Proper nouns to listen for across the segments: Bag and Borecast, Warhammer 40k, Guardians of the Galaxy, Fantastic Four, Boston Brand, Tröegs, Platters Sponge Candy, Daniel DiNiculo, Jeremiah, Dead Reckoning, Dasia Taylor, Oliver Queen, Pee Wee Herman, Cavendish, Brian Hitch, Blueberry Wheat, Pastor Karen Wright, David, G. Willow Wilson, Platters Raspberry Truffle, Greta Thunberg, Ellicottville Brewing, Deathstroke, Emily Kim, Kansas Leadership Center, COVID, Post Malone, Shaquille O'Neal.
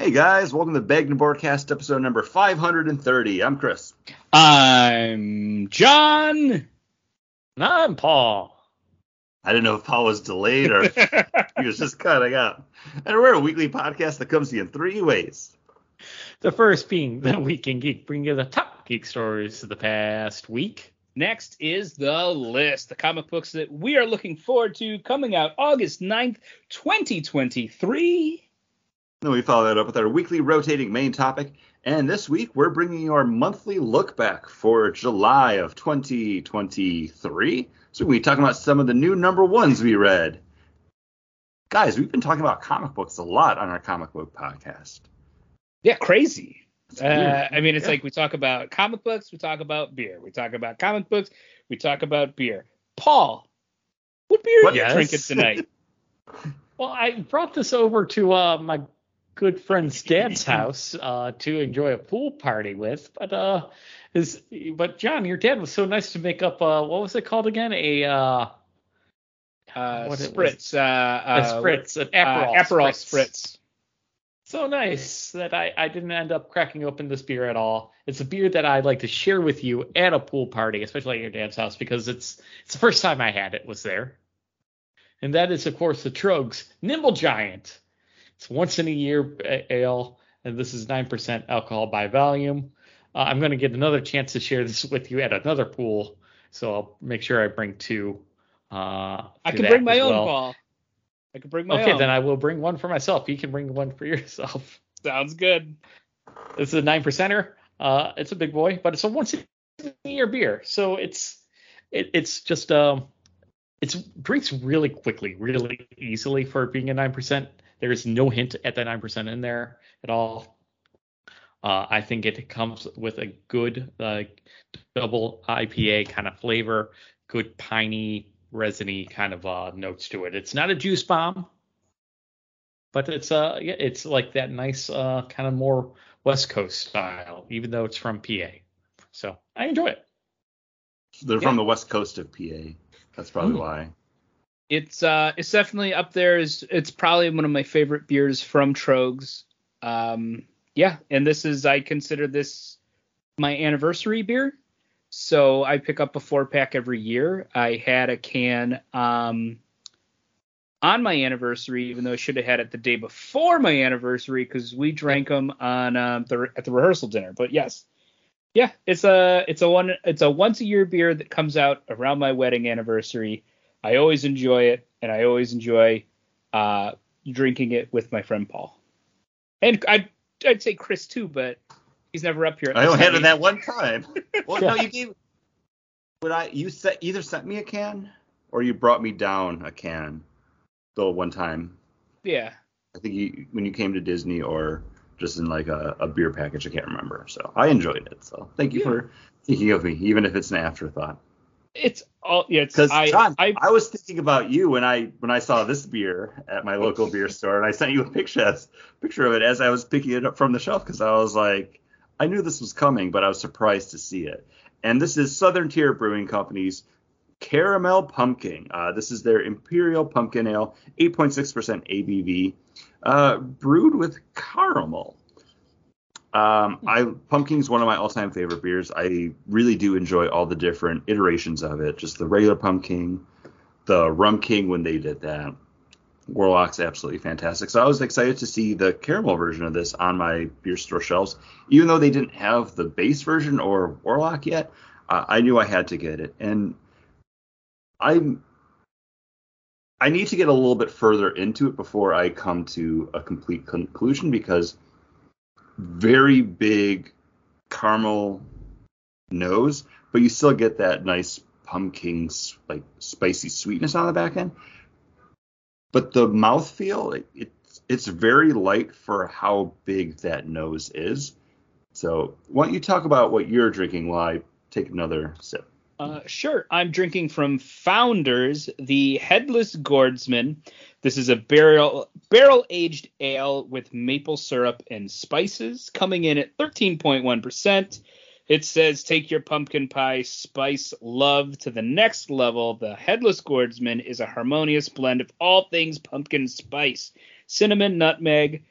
Hey guys, welcome to Bag and Borecast, episode number 530. I'm Chris. I'm John. And I'm Paul. I didn't know if Paul was delayed or he was just cutting out. And we're a weekly podcast that comes to you in three ways. The first being the Weekend Geek, bringing you the top geek stories of the past week. Next is The List, the comic books that we are looking forward to, coming out August 9th, 2023. Then we follow that up with our weekly rotating main topic, and this week we're bringing you our monthly look back for July of 2023. So we'll be talking about some of the new number ones we read. Guys, we've been talking about comic books a lot on our comic book podcast. Yeah, crazy. Like we talk about comic books, we talk about beer. We talk about comic books, we talk about beer. Paul, what beer are you drinking tonight? Well, I brought this over to my good friend's dad's house to enjoy a pool party with, but John, your dad was so nice to make up what was it called again? An Aperol spritz. So nice that I didn't end up cracking open this beer at all. It's a beer that I like to share with you at a pool party, especially at your dad's house, because it's the first time I had it was there, and that is of course the Trogg's Nimble Giant. It's once in a year ale, and this is 9% alcohol by volume. I'm going to get another chance to share this with you at another pool, so I'll make sure I bring two. I can bring my own. Okay, then I will bring one for myself. You can bring one for yourself. Sounds good. This is a 9%er. It's a big boy, but it's a once in a year beer, so it's just it drinks really quickly, really easily for being a 9%. There is no hint at that 9% in there at all. I think it comes with a good double IPA kind of flavor, good piney, resiny kind of notes to it. It's not a juice bomb, but it's like that nice kind of more West Coast style, even though it's from PA. So I enjoy it. They're from the West Coast of PA. That's probably why. It's definitely up there. It's probably one of my favorite beers from Tröegs. And I consider this my anniversary beer. So I pick up a 4-pack every year. I had a can on my anniversary, even though I should have had it the day before my anniversary because we drank them on at the rehearsal dinner. But yes. Yeah, it's a once a year beer that comes out around my wedding anniversary. I always enjoy it, and I always enjoy drinking it with my friend Paul. And I'd say Chris too, but he's never up here. I only had it that one time. Well, no, you either sent me a can or you brought me down a can the one time. Yeah. I think when you came to Disney or just in like a beer package, I can't remember. So I enjoyed it. So thank you for thinking of me, even if it's an afterthought. It's all because John, I was thinking about you when I saw this beer at my local beer store, and I sent you a picture of it as I was picking it up from the shelf because I was like, I knew this was coming, but I was surprised to see it. And this is Southern Tier Brewing Company's Caramel Pumpkin. This is their Imperial Pumpkin Ale, 8.6% ABV, brewed with caramel. Pumpkin's one of my all-time favorite beers. I really do enjoy all the different iterations of it. Just the regular pumpkin, the rum king when they did that. Warlock's absolutely fantastic. So I was excited to see the caramel version of this on my beer store shelves. Even though they didn't have the base version or Warlock yet, I knew I had to get it. And I need to get a little bit further into it before I come to a complete conclusion because very big caramel nose, but you still get that nice pumpkin, like spicy sweetness on the back end. But the mouthfeel, it's very light for how big that nose is. So why don't you talk about what you're drinking while I take another sip? Sure. I'm drinking from Founders, the Headless Gourdsman. This is a barrel-aged ale with maple syrup and spices coming in at 13.1%. It says, take your pumpkin pie spice love to the next level. The Headless Gourdsman is a harmonious blend of all things pumpkin spice, cinnamon, nutmeg,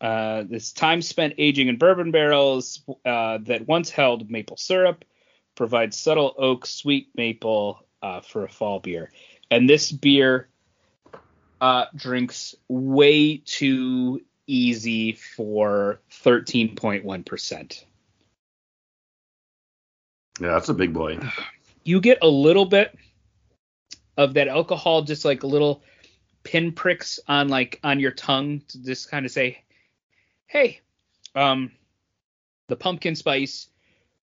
This time spent aging in bourbon barrels that once held maple syrup provides subtle oak sweet maple for a fall beer. And this beer drinks way too easy for 13.1%. Yeah, that's a big boy. You get a little bit of that alcohol, just like little pinpricks on your tongue to just kind of say, hey, the pumpkin spice,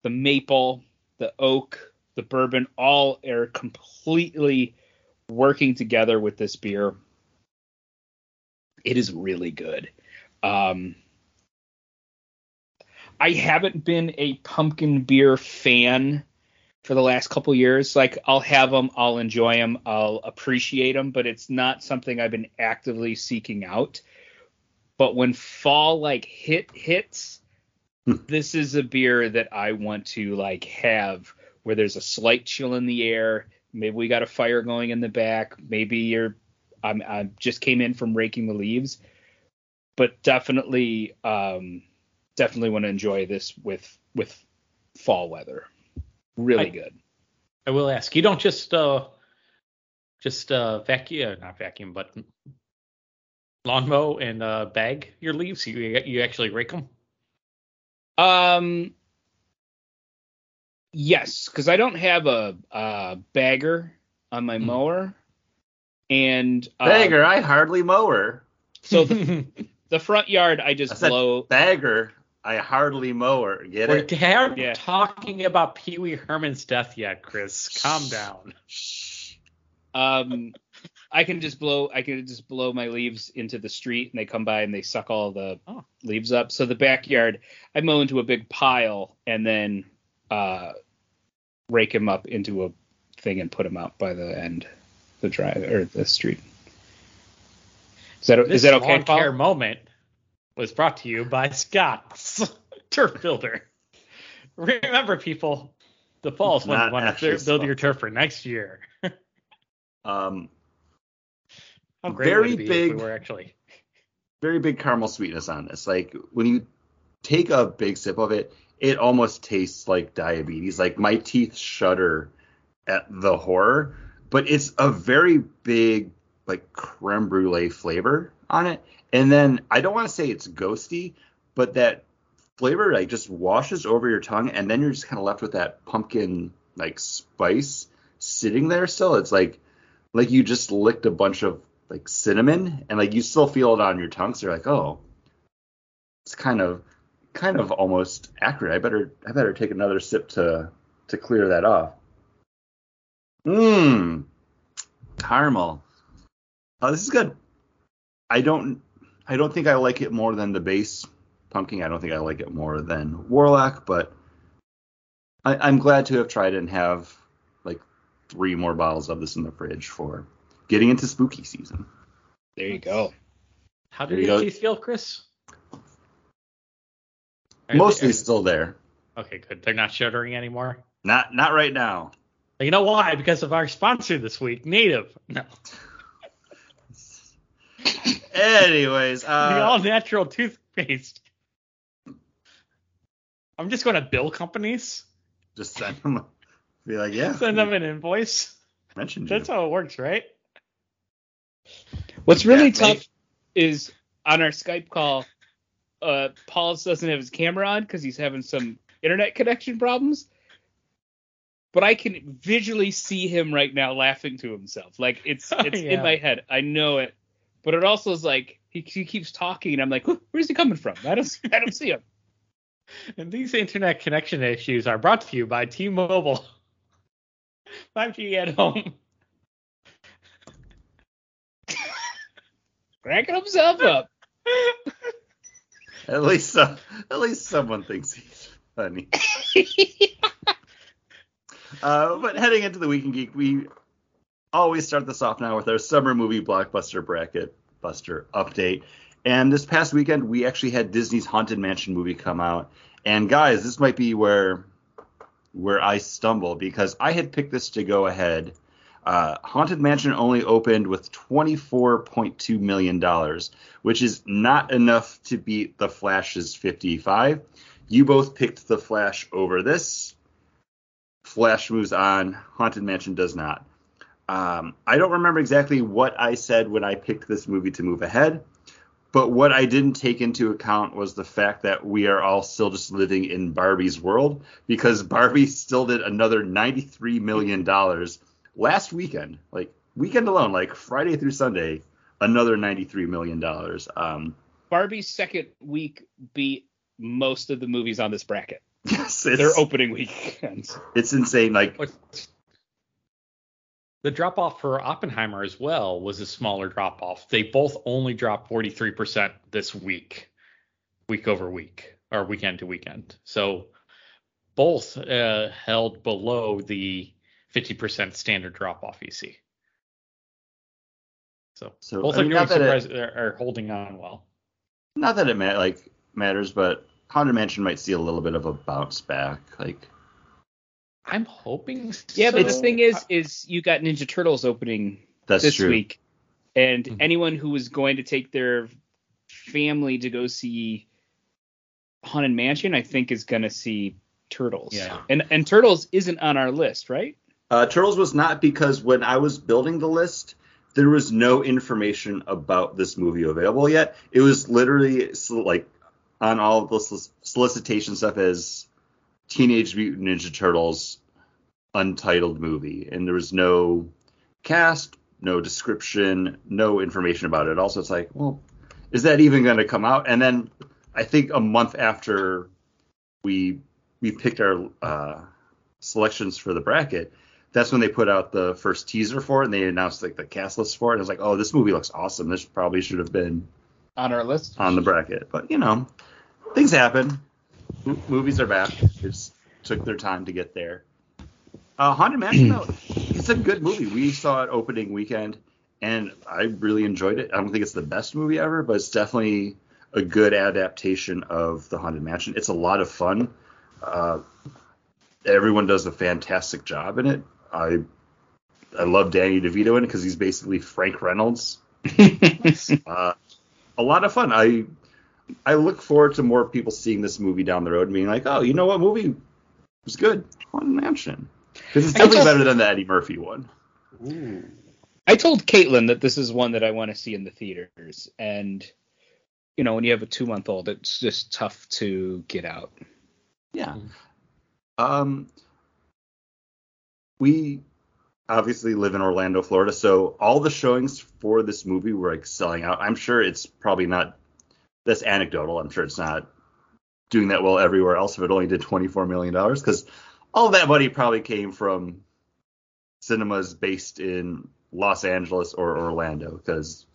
the maple, the oak, the bourbon, all are completely working together with this beer. It is really good. I haven't been a pumpkin beer fan for the last couple years. Like, I'll have them, I'll enjoy them, I'll appreciate them, but it's not something I've been actively seeking out. But when fall hits, this is a beer that I want to have, where there's a slight chill in the air. Maybe we got a fire going in the back. Maybe I just came in from raking the leaves, but definitely want to enjoy this with fall weather. Really good. I will ask, you don't just not vacuum, but lawn mow and bag your leaves? You actually rake them? Yes, because I don't have a bagger on my mower. And bagger, I hardly mower. So the front yard, I blow. Bagger, I hardly mower. Get We're it? We haven't talking about Pee Wee Herman's death yet, Chris. Calm down. I can just blow my leaves into the street, and they come by and they suck all the leaves up. So the backyard, I mow into a big pile, and then rake them up into a thing and put them out by the end. The drive or the street. Is that okay? This lawn care moment was brought to you by Scott's Turf Builder. Remember, people, the fall is when you want to build your turf for next year. Very big caramel sweetness on this. Like, when you take a big sip of it, it almost tastes like diabetes. Like, my teeth shudder at the horror. But it's a very big, creme brulee flavor on it. And then I don't want to say it's ghosty, but that flavor, just washes over your tongue. And then you're just kind of left with that pumpkin, spice sitting there still. It's like you just licked a bunch of, cinnamon. And, you still feel it on your tongue. So you're like, oh, it's kind of almost acrid. I better take another sip to clear that off. Caramel. Oh, this is good. I don't think I like it more than the base pumpkin. I don't think I like it more than Warlock, but I'm glad to have tried it and have 3 more bottles of this in the fridge for getting into spooky season. There you go. How did your teeth feel, Chris? Mostly still there. Okay, good. They're not shuddering anymore? Not right now. You know why? Because of our sponsor this week, Native. No. Anyways, the all-natural toothpaste. I'm just going to bill companies. Just send them. Be like, yeah. Send them an invoice. That's how it works, right? What's really tough is on our Skype call, Paul doesn't have his camera on because he's having some internet connection problems. But I can visually see him right now laughing to himself. It's in my head. I know it. But it also is he keeps talking, and I'm like, where's he coming from? I don't see him. And these internet connection issues are brought to you by T-Mobile. 5G at home. Cracking himself up. At least someone thinks he's funny. But heading into the Weekend Geek, we always start this off now with our summer movie blockbuster bracket buster update. And this past weekend, we actually had Disney's Haunted Mansion movie come out. And guys, this might be where I stumble, because I had picked this to go ahead Haunted Mansion only opened with $24.2 million, which is not enough to beat The Flash's 55. You both picked The Flash over this. Flash moves on. Haunted Mansion does not. I don't remember exactly what I said when I picked this movie to move ahead, but what I didn't take into account was the fact that we are all still just living in Barbie's world, because Barbie still did another $93 million last weekend, like weekend alone, like Friday through Sunday, another $93 million. Barbie's second week beat most of the movies on this bracket. Yes. Their opening weekend. It's insane. Like, the drop-off for Oppenheimer as well was a smaller drop-off. They both only dropped 43% this week over week, or weekend to weekend. So both held below the 50% standard drop-off you see. So both are holding on well. Not that it matters, but Haunted Mansion might see a little bit of a bounce back, like... I'm hoping so. Yeah, but the thing is you got Ninja Turtles opening this week. And anyone who was going to take their family to go see Haunted Mansion, I think, is going to see Turtles. Yeah. And Turtles isn't on our list, right? Turtles was not, because when I was building the list, there was no information about this movie available yet. It was literally like on all the solicitation stuff as Teenage Mutant Ninja Turtles untitled movie, and there was no cast, no description, no information about it. Also, it's like, well, is that even going to come out? And then I think a month after we picked our selections for the bracket, that's when they put out the first teaser for it, and they announced like the cast list for it. And I was like, oh, this movie looks awesome. This probably should have been on our list, on the bracket. But you know, things happen. Movies are back. They just took their time to get there. Haunted Mansion, though, it's a good movie. We saw it opening weekend, and I really enjoyed it. I don't think it's the best movie ever, but it's definitely a good adaptation of The Haunted Mansion. It's a lot of fun. Everyone does a fantastic job in it. I love Danny DeVito in it because he's basically Frank Reynolds. A lot of fun. I look forward to more people seeing this movie down the road and being like, oh, you know what movie was good? Haunted Mansion. Because it's definitely better than the Eddie Murphy one. Ooh. I told Caitlin that this is one that I want to see in the theaters. And, you know, when you have a 2-month-old, it's just tough to get out. Yeah. We obviously live in Orlando, Florida, so all the showings for this movie were like selling out. I'm sure it's probably not... That's anecdotal. I'm sure it's not doing that well everywhere else if it only did $24 million, because all that money probably came from cinemas based in Los Angeles or Orlando, because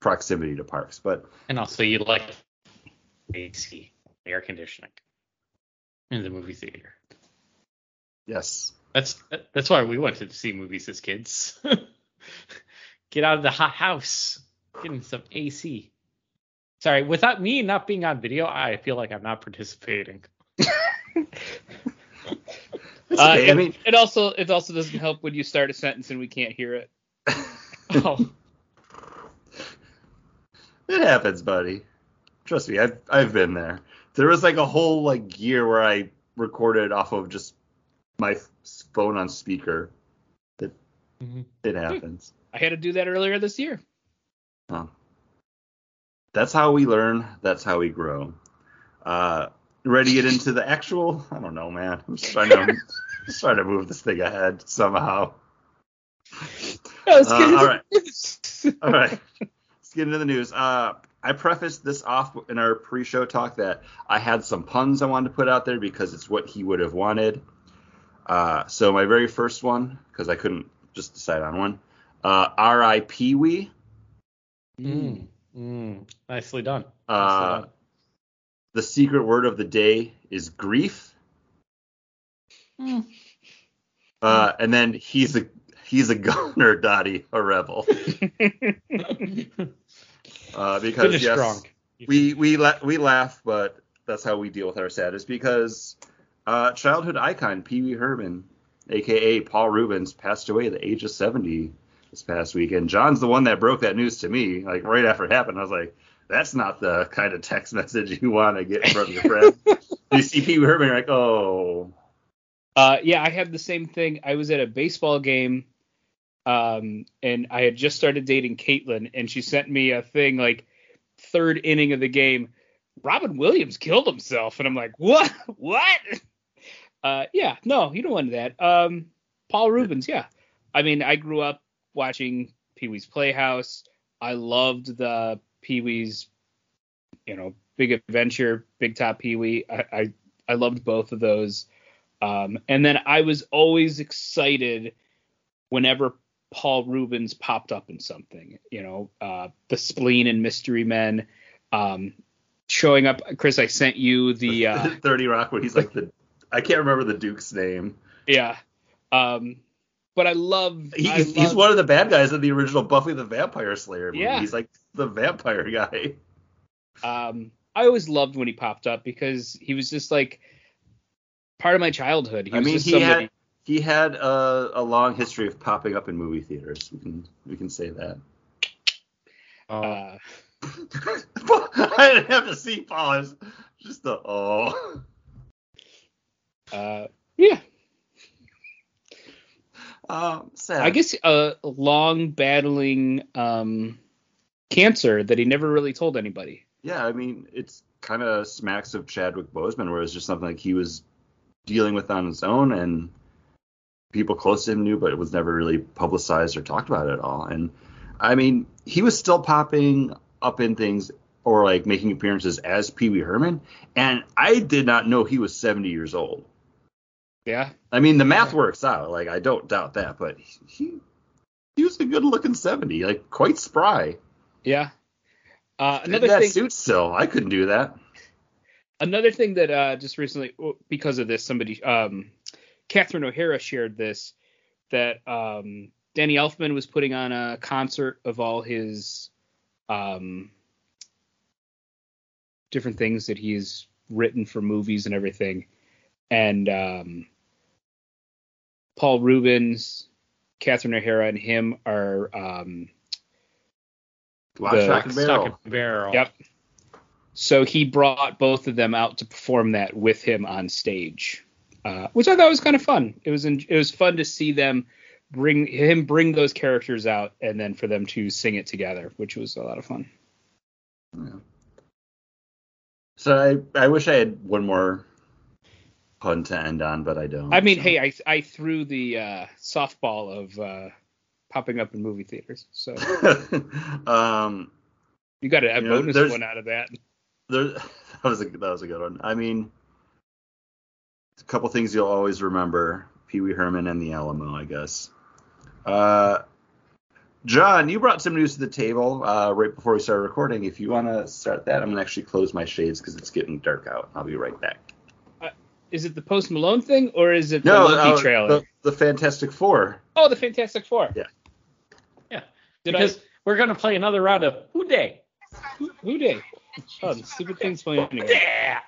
proximity to parks. And also you like AC, air conditioning in the movie theater. Yes. That's why we wanted to see movies as kids. Get out of the hot house. Get in some AC. Sorry, without me not being on video, I feel like I'm not participating. Okay, I mean, it also doesn't help when you start a sentence and we can't hear it. Oh, it happens, buddy. Trust me, I've been there. There was like a whole like year where I recorded off of just my phone on speaker. It happens. I had to do that earlier this year. Oh. That's how we learn. That's how we grow. Ready to get into the actual? I don't know, man. I'm just trying to move this thing ahead somehow. All right. Let's get into the news. I prefaced this off in our pre-show talk that I had some puns I wanted to put out there because it's what he would have wanted. So my very first one, because I couldn't just decide on one. R.I.P. We. Nicely done. The secret word of the day is grief. And then he's a goner, Dottie, a rebel. Because yes, we laugh, but that's how we deal with our sadness. Because childhood icon Pee Wee Herman a.k.a. Paul Reubens, passed away at the age of 70 this past weekend. John's the one that broke that news to me, like, right after it happened. I was like, that's not the kind of text message you want to get from your friend. You see Pee Wee Herman, you're like, oh. Yeah, I had the same thing. I was at a baseball game, and I had just started dating Caitlin, and she sent me a thing, like, third inning of the game, Robin Williams killed himself. And I'm like, what? What? Yeah, no, you don't want that. Paul Reubens, yeah. I mean, I grew up watching Pee-wee's Playhouse. I loved the Pee-wee's, you know, Big Adventure, Big Top Pee-wee. I loved both of those. And then I was always excited whenever Paul Reubens popped up in something, you know, The Spleen and Mystery Men, showing up. Chris, I sent you the 30 Rock where he's like the, I can't remember the Duke's name. Yeah. But I love, he's one of the bad guys in the original Buffy the Vampire Slayer movie. Yeah. He's like the vampire guy. I always loved when he popped up because he was just like part of my childhood. He had a long history of popping up in movie theaters. We can say that. I didn't have to see Paul. It was just the oh. Yeah. Sad. I guess long battling cancer that he never really told anybody. Yeah, I mean, it's kind of smacks of Chadwick Boseman, where it's just something like he was dealing with on his own and people close to him knew, but it was never really publicized or talked about at all. And I mean, he was still popping up in things or like making appearances as Pee Wee Herman. And I did not know he was 70 years old. Yeah. I mean, the math works out. Like, I don't doubt that, but he was a good looking 70, like quite spry. Yeah. Another thing, that suit still, I couldn't do that. Another thing that just recently, because of this, somebody, Catherine O'Hara shared this, that Danny Elfman was putting on a concert of all his different things that he's written for movies and everything. And Paul Reubens, Catherine O'Hara, and him are Stock and Barrel. Yep. So he brought both of them out to perform that with him on stage. Which I thought was kind of fun. It was fun to see them bring those characters out and then for them to sing it together, which was a lot of fun. Yeah. So I wish I had one more pun to end on, but I don't. I mean, so. Hey, I threw the softball of popping up in movie theaters. So you got a bonus one out of that. That was a good one. I mean, a couple things you'll always remember: Pee Wee Herman and the Alamo, I guess. John, you brought some news to the table right before we started recording. If you want to start that, I'm gonna actually close my shades because it's getting dark out. I'll be right back. Is it the Post Malone thing or is it the Loki trailer? The Fantastic Four. Oh, the Fantastic Four. Yeah. Yeah. We're gonna play another round of Who Day. Who Day? Oh, the stupid thing's playing again.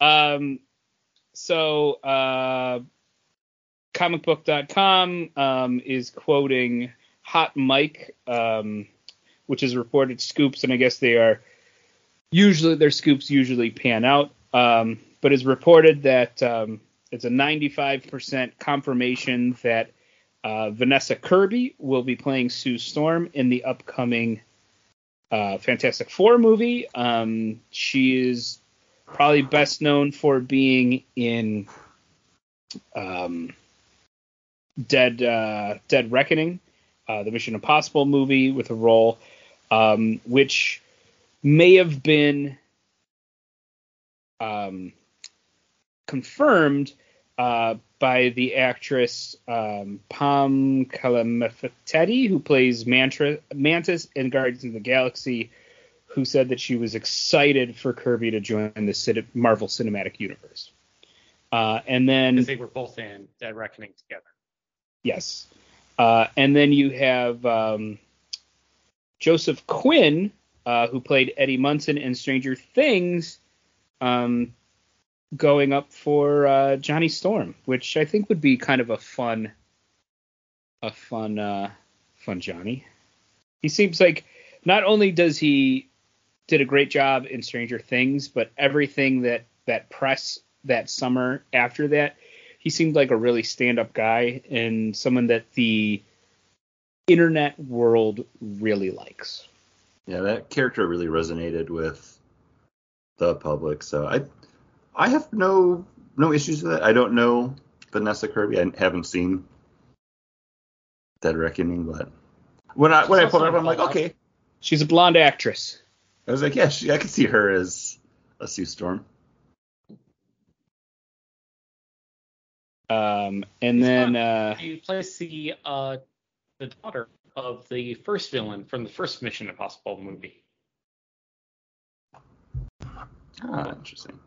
Yeah. So comicbook.com is quoting Hot Mike, which is reported scoops, and I guess they are usually their scoops usually pan out, but it's reported that it's a 95% confirmation that Vanessa Kirby will be playing Sue Storm in the upcoming Fantastic Four movie. She is probably best known for being in Dead Reckoning, the Mission Impossible movie, with a role which may have been confirmed by the actress Pam Kalamafetidi, who plays Mantis in Guardians of the Galaxy, who said that she was excited for Kirby to join the Marvel Cinematic Universe. And then... because they were both in Dead Reckoning together. Yes. And then you have Joseph Quinn, who played Eddie Munson in Stranger Things, going up for Johnny Storm, which I think would be kind of a fun Johnny. He seems like not only does he did a great job in Stranger Things, but everything that press that summer after that, he seemed like a really stand-up guy and someone that the internet world really likes. Yeah, that character really resonated with the public, so I have no issues with that. I don't know Vanessa Kirby. I haven't seen Dead Reckoning, but when I pulled up, I'm like, okay. She's a blonde actress. I was like, yeah, I could see her as a Sue Storm. And then she plays the daughter of the first villain from the first Mission Impossible movie. Ah, interesting.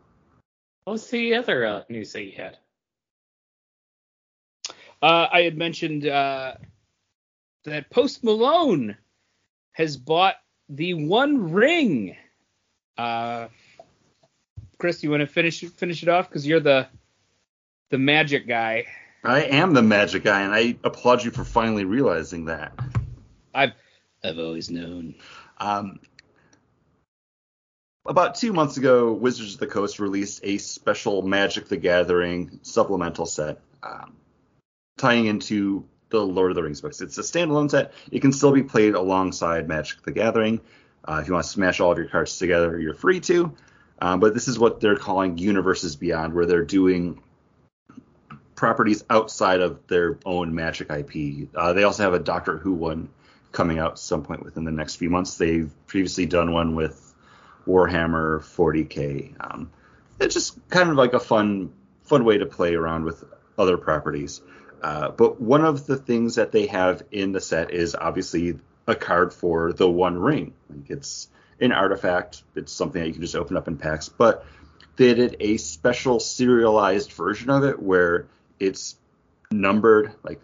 What was the other news that you had? I had mentioned that Post Malone has bought the One Ring. Chris, you want to finish it off? Because you're the magic guy. I am the magic guy, and I applaud you for finally realizing that. I've always known. About 2 months ago, Wizards of the Coast released a special Magic the Gathering supplemental set, tying into the Lord of the Rings books. It's a standalone set. It can still be played alongside Magic the Gathering. If you want to smash all of your cards together, you're free to. But this is what they're calling Universes Beyond, where they're doing properties outside of their own Magic IP. They also have a Doctor Who one coming out some point within the next few months. They've previously done one with Warhammer 40k. It's just kind of like a fun way to play around with other properties. But one of the things that they have in the set is obviously a card for the One Ring. Like, it's an artifact. It's something that you can just open up in packs. But they did a special serialized version of it where it's numbered, like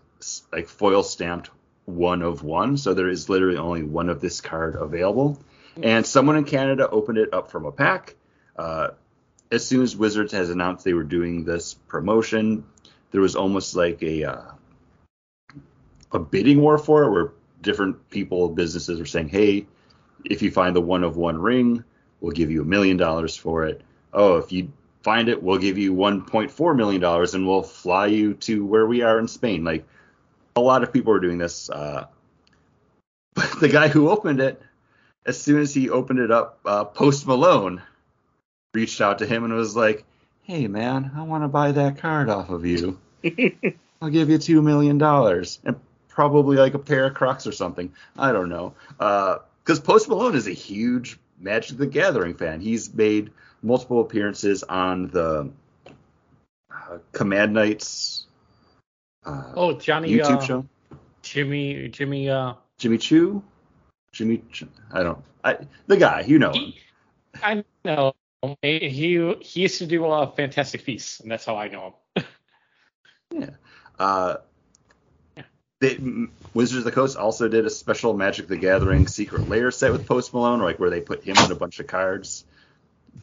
foil stamped 1 of 1. So there is literally only one of this card available. And someone in Canada opened it up from a pack. As soon as Wizards has announced they were doing this promotion, there was almost like a bidding war for it, where different people, businesses were saying, hey, if you find the 1 of 1 ring, we'll give you $1 million for it. Oh, if you find it, we'll give you $1.4 million and we'll fly you to where we are in Spain. Like, a lot of people were doing this. But the guy who opened it, as soon as he opened it up, Post Malone reached out to him and was like, hey, man, I want to buy that card off of you. I'll give you $2 million. And probably like a pair of Crocs or something. I don't know. Because Post Malone is a huge Magic the Gathering fan. He's made multiple appearances on the Command Knights Johnny YouTube show. Jimmy Choo? Jimmy, the guy, you know him. I know. He used to do a lot of Fantastic Feasts, and that's how I know him. Yeah. Wizards of the Coast also did a special Magic the Gathering Secret Lair set with Post Malone, like where they put him on a bunch of cards.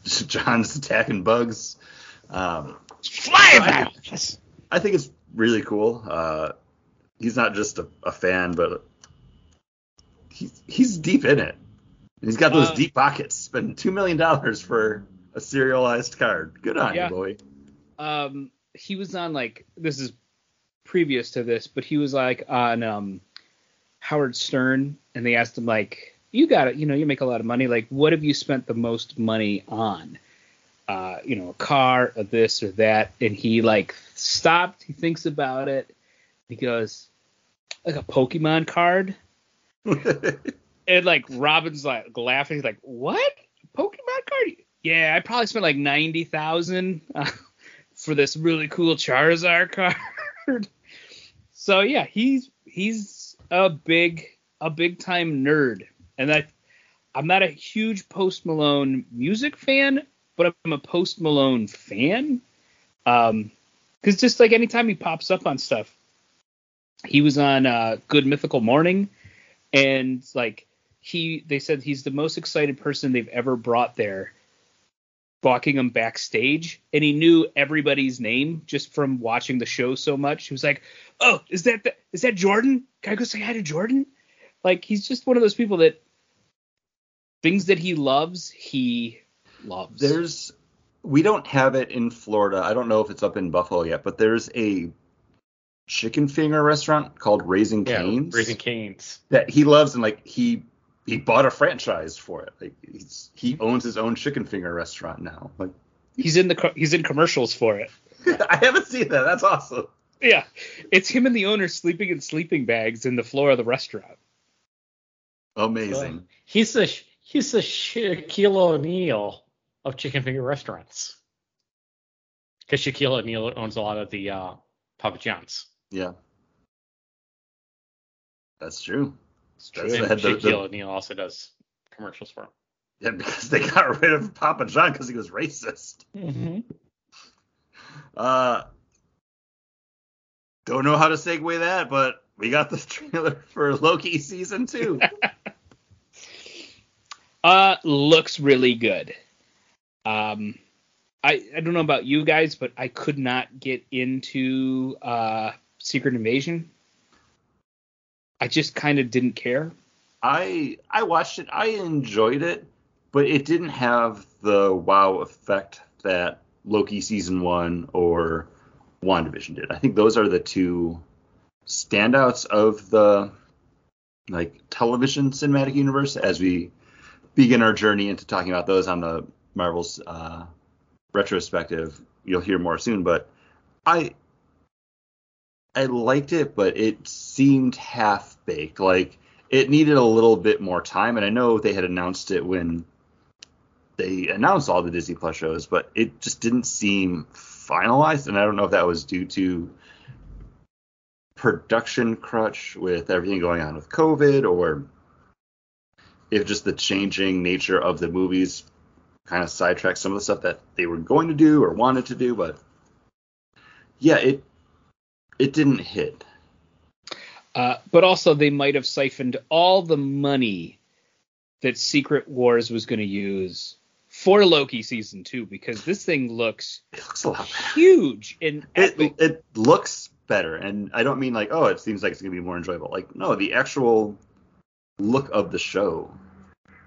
John's attacking bugs. I think it's really cool. He's not just a fan, but he's deep in it. He's got those deep pockets. Spending $2 million for a serialized card. Good on you, boy. He was on, this is previous to this, but he was, on Howard Stern, and they asked him, you got it. You make a lot of money. What have you spent the most money on? A car, or this or that. And he, stopped. He thinks about it. He goes, a Pokemon card? And Robin's laughing. He's like, what? Pokemon card? Yeah, I probably spent $90,000 for this really cool Charizard card. So yeah, he's a big time nerd. And I'm not a huge Post Malone music fan, but I'm a Post Malone fan. Because just anytime he pops up on stuff, he was on Good Mythical Morning. And they said he's the most excited person they've ever brought there Buckingham backstage, and he knew everybody's name just from watching the show so much. He was like, "Oh, is that Jordan? Can I go say hi to Jordan?" Like, he's just one of those people that things that he loves, he loves. We don't have it in Florida. I don't know if it's up in Buffalo yet, but there's a chicken finger restaurant called Raising Cane's. Yeah, Raising Cane's. That he loves, and like he bought a franchise for it. Like he owns his own chicken finger restaurant now. Like he's in commercials for it. I haven't seen that. That's awesome. Yeah, it's him and the owner sleeping in sleeping bags in the floor of the restaurant. Amazing. He's a Shaquille O'Neal of chicken finger restaurants, because Shaquille O'Neal owns a lot of the Papa John's. Yeah, that's true. Shaquille O'Neal also does commercials for him. Yeah, because they got rid of Papa John because he was racist. Mm-hmm. Don't know how to segue that, but we got the trailer for Loki season 2. Looks really good. I don't know about you guys, but I could not get into Secret Invasion. I just kind of didn't care. I watched it. I enjoyed it, but it didn't have the wow effect that Loki season 1 or WandaVision did. I think those are the two standouts of the television cinematic universe as we begin our journey into talking about those on the Marvel's retrospective. You'll hear more soon, but I liked it, but it seemed half-baked. Like, it needed a little bit more time, and I know they had announced it when they announced all the Disney Plus shows, but it just didn't seem finalized, and I don't know if that was due to production crutch with everything going on with COVID, or if just the changing nature of the movies kind of sidetracked some of the stuff that they were going to do or wanted to do, but yeah, it didn't hit. But also, they might have siphoned all the money that Secret Wars was going to use for Loki season 2, because this thing looks a lot huge. And it looks better. And I don't mean it seems like it's going to be more enjoyable. Like, no, the actual look of the show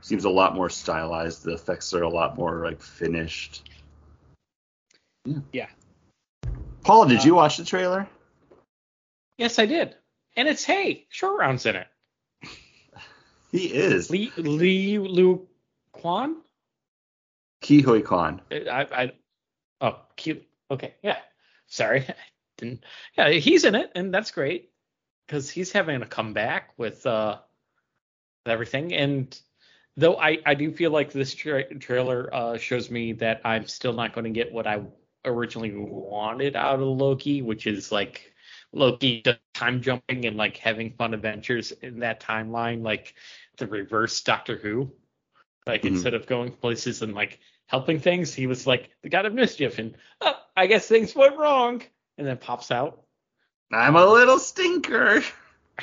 seems a lot more stylized. The effects are a lot more finished. Yeah. Paul, did you watch the trailer? Yes, I did. And it's, Short Round's in it. He is. Ke Huy Quan? Ke Huy Quan. Okay, yeah. Sorry. Yeah, he's in it, and that's great, because he's having a comeback with everything. And though I do feel like this trailer shows me that I'm still not going to get what I originally wanted out of Loki, which is Loki time jumping and having fun adventures in that timeline, like the reverse Doctor Who. Mm-hmm. Instead of going places and helping things, he was the god of mischief, and I guess things went wrong, and then pops out. I'm a little stinker.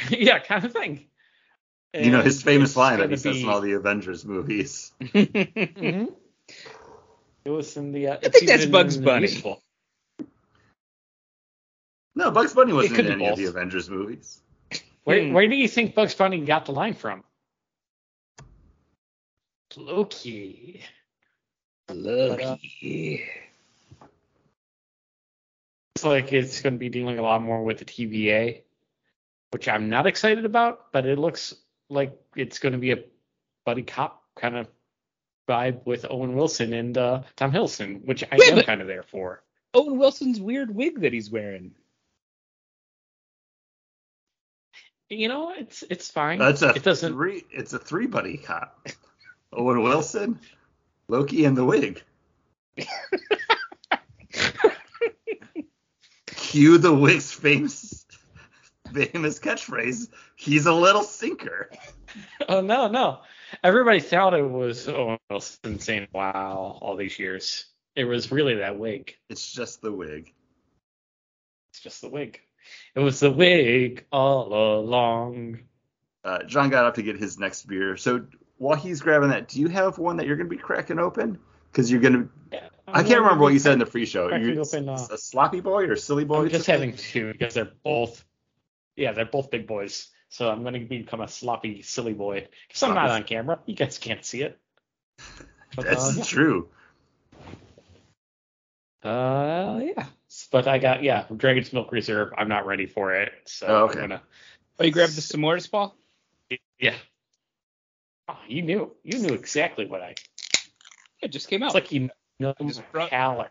Yeah, kind of thing. And his famous line that he says in all the Avengers movies. Mm-hmm. It was in the. I think that's Bugs Bunny. No, Bugs Bunny wasn't in any of the Avengers movies. Where do you think Bugs Bunny got the line from? Loki. It's it's going to be dealing a lot more with the TVA, which I'm not excited about, but it looks like it's going to be a buddy cop kind of vibe with Owen Wilson and Tom Hiddleston, which I am kind of there for. Owen Wilson's weird wig that he's wearing. It's fine. It's a three buddy cop. Owen Wilson, Loki, and the wig. Cue the wig's famous catchphrase. He's a little sinker. Oh no! Everybody thought it was Owen Wilson saying "Wow" all these years. It was really that wig. It's just the wig. It was the wig all along. John got up to get his next beer. So while he's grabbing that, do you have one that you're going to be cracking open? Because you're going to... Yeah, I can't remember what you said in the pre-show. You're open, a sloppy boy or silly boy? I'm just having two because they're both... Yeah, they're both big boys. So I'm going to become a sloppy, silly boy. Because I'm not on camera. You guys can't see it. But, that's true. Yeah. But I got, Dragon's Milk Reserve. I'm not ready for it. So okay. You grabbed the s'mores, Paul? Yeah. Oh, you knew. You knew exactly what I... It just came out. It's like you know my palate.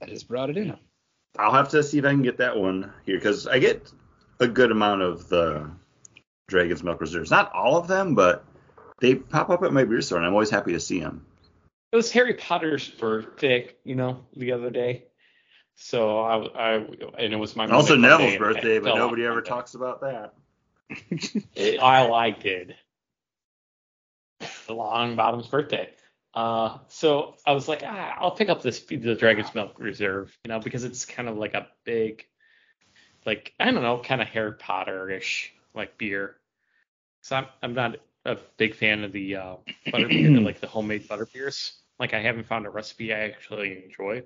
I just brought it in. I'll have to see if I can get that one here, because I get a good amount of the Dragon's Milk Reserves. Not all of them, but they pop up at my beer store, and I'm always happy to see them. It was Harry Potter's birthday, the other day. So and it was my also Neville's birthday, but nobody ever talks about that. I did. Longbottom's birthday. So I was like, I'll pick up the Dragon's Milk Reserve, because it's kind of like a big, like, I don't know, kind of Harry Potter-ish, like, beer. So I'm not a big fan of the butter beer, like the homemade butter beers. Like, I haven't found a recipe I actually enjoy.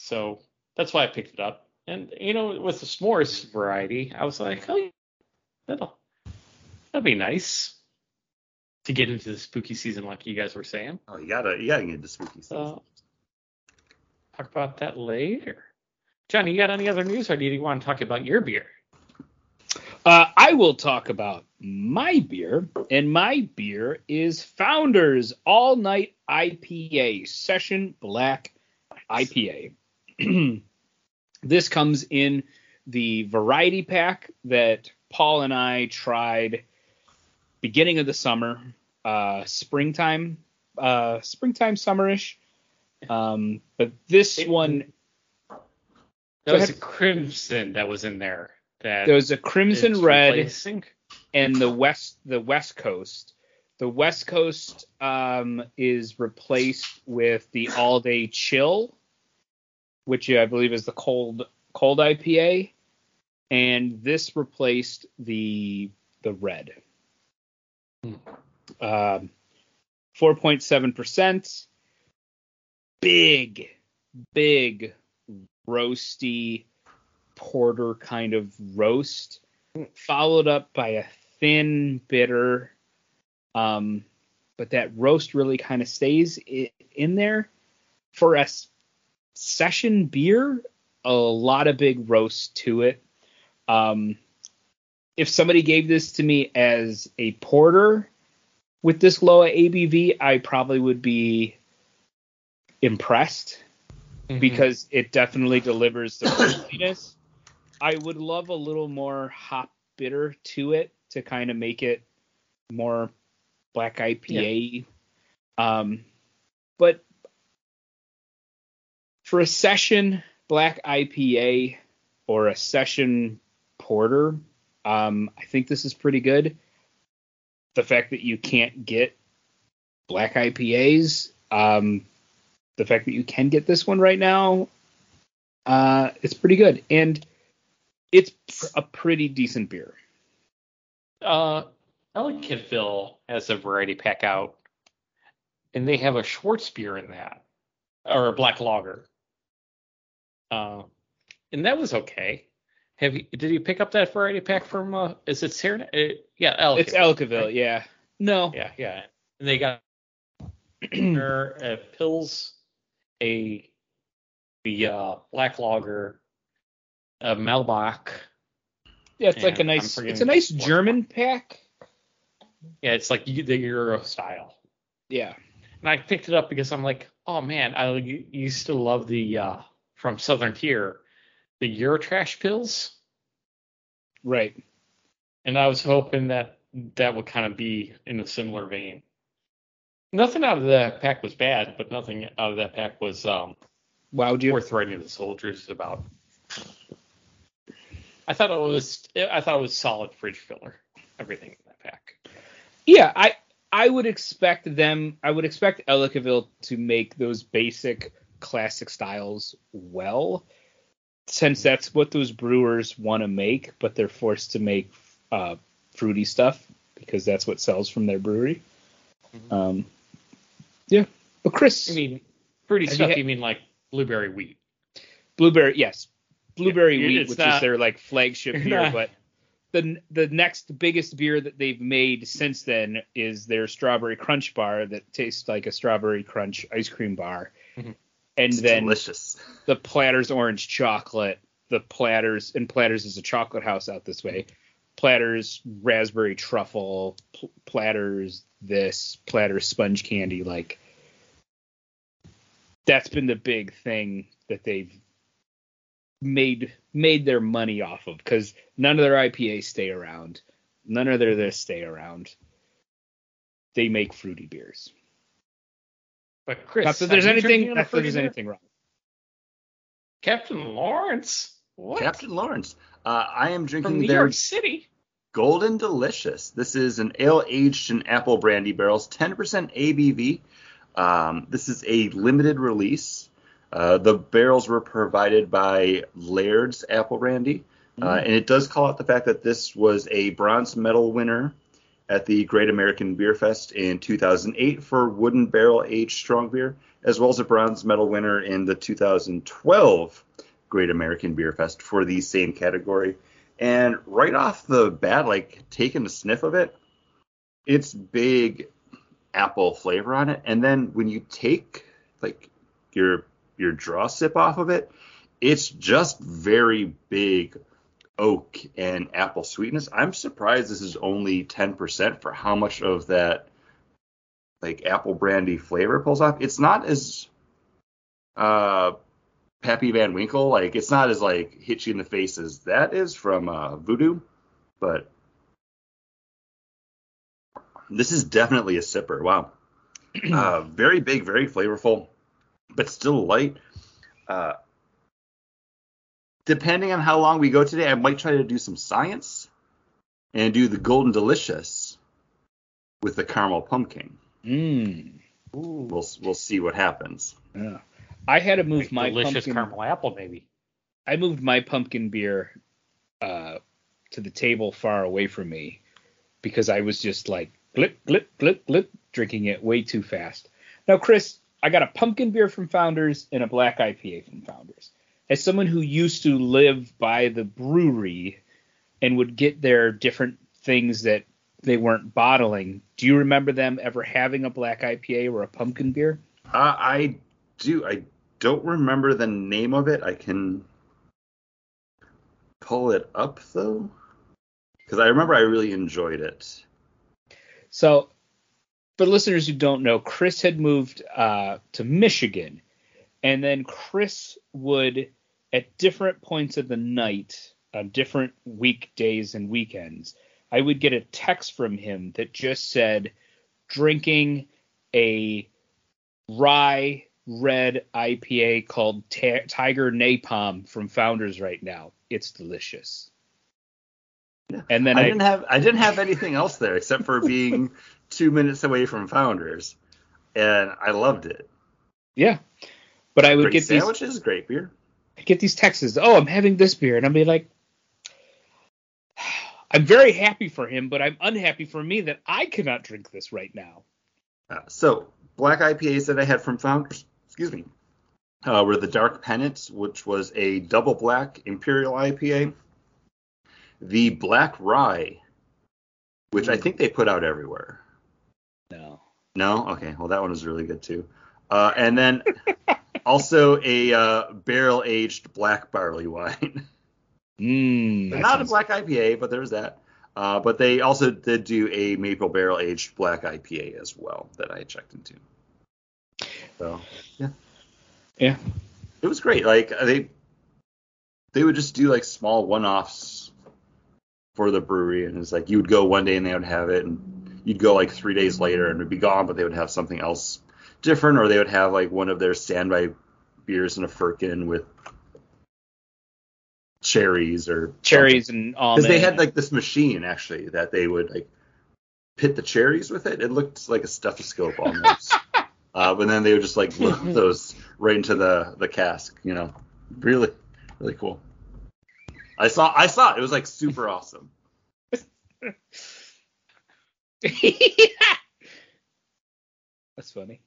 So that's why I picked it up. And, with the s'mores variety, I was like, that'll be nice. To get into the spooky season, like you guys were saying. Oh, you gotta get into spooky season. Talk about that later. Johnny, you got any other news, or do you want to talk about your beer? I will talk about my beer, and my beer is Founders All Night IPA, Session Black IPA. This comes in the variety pack that Paul and I tried beginning of the summer. Springtime, summerish. But this one, that was a crimson that was in there. There was a crimson red, replacing. And the West Coast. The West Coast is replaced with the All Day Chill, which I believe is the cold IPA, and this replaced the red. 4.7%, big roasty porter kind of roast, followed up by a thin bitter, but that roast really kind of stays in there. For a session beer, a lot of big roast to it. If somebody gave this to me as a porter with this low ABV, I probably would be impressed, because it definitely delivers the roastiness. I would love a little more hop bitter to it to kind of make it more black IPA. Yeah. But for a session black IPA or a session porter, I think this is pretty good. The fact that you can't get black IPAs, the fact that you can get this one right now, it's pretty good. And it's a pretty decent beer. Ellicottville has a variety pack out, and they have a Schwartz beer in that, or a black lager. And that was okay. Did you pick up that variety pack from, is it Saranac? Yeah, Ellicottville. It's Ellicottville, right? Yeah. No. Yeah. And they got Pils, the black lager, a Melbach. Yeah, it's like a nice German pack. Yeah, it's like the Euro style. Yeah. And I picked it up because I'm like, oh man, I used to love the, from Southern Tier, the Eurotrash pills. Right. And I was hoping that would kind of be in a similar vein. Nothing out of that pack was bad, but nothing out of that pack was worth writing to the soldiers about. I thought it was solid fridge filler, everything in that pack. Yeah, I would expect Ellicottville to make those basic classic styles well, since that's what those brewers want to make, but they're forced to make fruity stuff. because that's what sells from their brewery. Mm-hmm. Yeah. But Chris, I mean, fruity stuff. You mean like blueberry wheat? Blueberry, yes. Blueberry wheat, which is their like flagship beer, but the next biggest beer that they've made since then is their strawberry crunch bar that tastes like a strawberry crunch ice cream bar. Mm-hmm. And it's then delicious. The Platters orange chocolate, the Platters, and Platters is a chocolate house out this way. Platters raspberry truffle, Platters this, Platters sponge candy. Like, that's been the big thing that they've made their money off of, because none of their IPAs stay around, none of their this stay around. They make fruity beers. But Chris, not that there's anything, not that there's anything wrong. Captain Lawrence. What? Captain Lawrence. I am drinking from New York City. Golden Delicious. This is an ale aged in apple brandy barrels, 10% ABV. This is a limited release. The barrels were provided by Laird's Apple Brandy, and it does call out the fact that this was a bronze medal winner at the Great American Beer Fest in 2008 for wooden barrel aged strong beer, as well as a bronze medal winner in the 2012 Great American Beer Fest for the same category. And right off the bat, like taking a sniff of it, it's big apple flavor on it. And then when you take like your draw sip off of it, it's just very big oak and apple sweetness. I'm surprised this is only 10% for how much of that like apple brandy flavor pulls off. It's not as Pappy Van Winkle, like it's not as like hit you in the face as that is from Voodoo, but this is definitely a sipper. Wow. Very big, very flavorful, but still light. Depending on how long we go today, I might try to do some science and do the Golden Delicious with the caramel pumpkin. We'll see what happens. Yeah. I had to move like my delicious pumpkin, caramel apple, baby. I moved my pumpkin beer to the table far away from me because I was just like glip, glip, glip, glip, drinking it way too fast. Now, Chris, I got a pumpkin beer from Founders and a black IPA from Founders. As someone who used to live by the brewery and would get their different things that they weren't bottling, do you remember them ever having a black IPA or a pumpkin beer? I do. I don't remember the name of it. I can pull it up, though, because I remember I really enjoyed it. So for listeners who don't know, Chris had moved to Michigan, and then Chris would, at different points of the night, on different weekdays and weekends, I would get a text from him that just said, drinking a rye red IPA called Tiger Napalm from Founders right now. It's delicious. Yeah. And then I didn't have anything else there except for being 2 minutes away from Founders, and I loved it. Yeah. But I would get these sandwiches, great beer. I get these texts. Oh, I'm having this beer. And I'd be like, I'm very happy for him, but I'm unhappy for me that I cannot drink this right now. So black IPAs that I had from Founders, were the Dark Pennants, which was a double black Imperial IPA. The Black Rye, which I think they put out everywhere. No? Okay. Well, that one was really good too. And then also a barrel-aged black barley wine. Not a black IPA, but there's that. But they also did do a maple barrel-aged black IPA as well that I checked into. So, yeah. It was great. Like, they would just do, like, small one-offs for the brewery. And it's like, you would go one day and they would have it. And you'd go, like, 3 days later and it would be gone, but they would have something else different, or they would have like one of their standby beers in a firkin with cherries and almonds. Because they had like this machine actually that they would like pit the cherries with. It looked like a stethoscope almost. But then they would just like load those right into the cask, you know. Really, really cool. I saw it was like super awesome. Yeah. That's funny.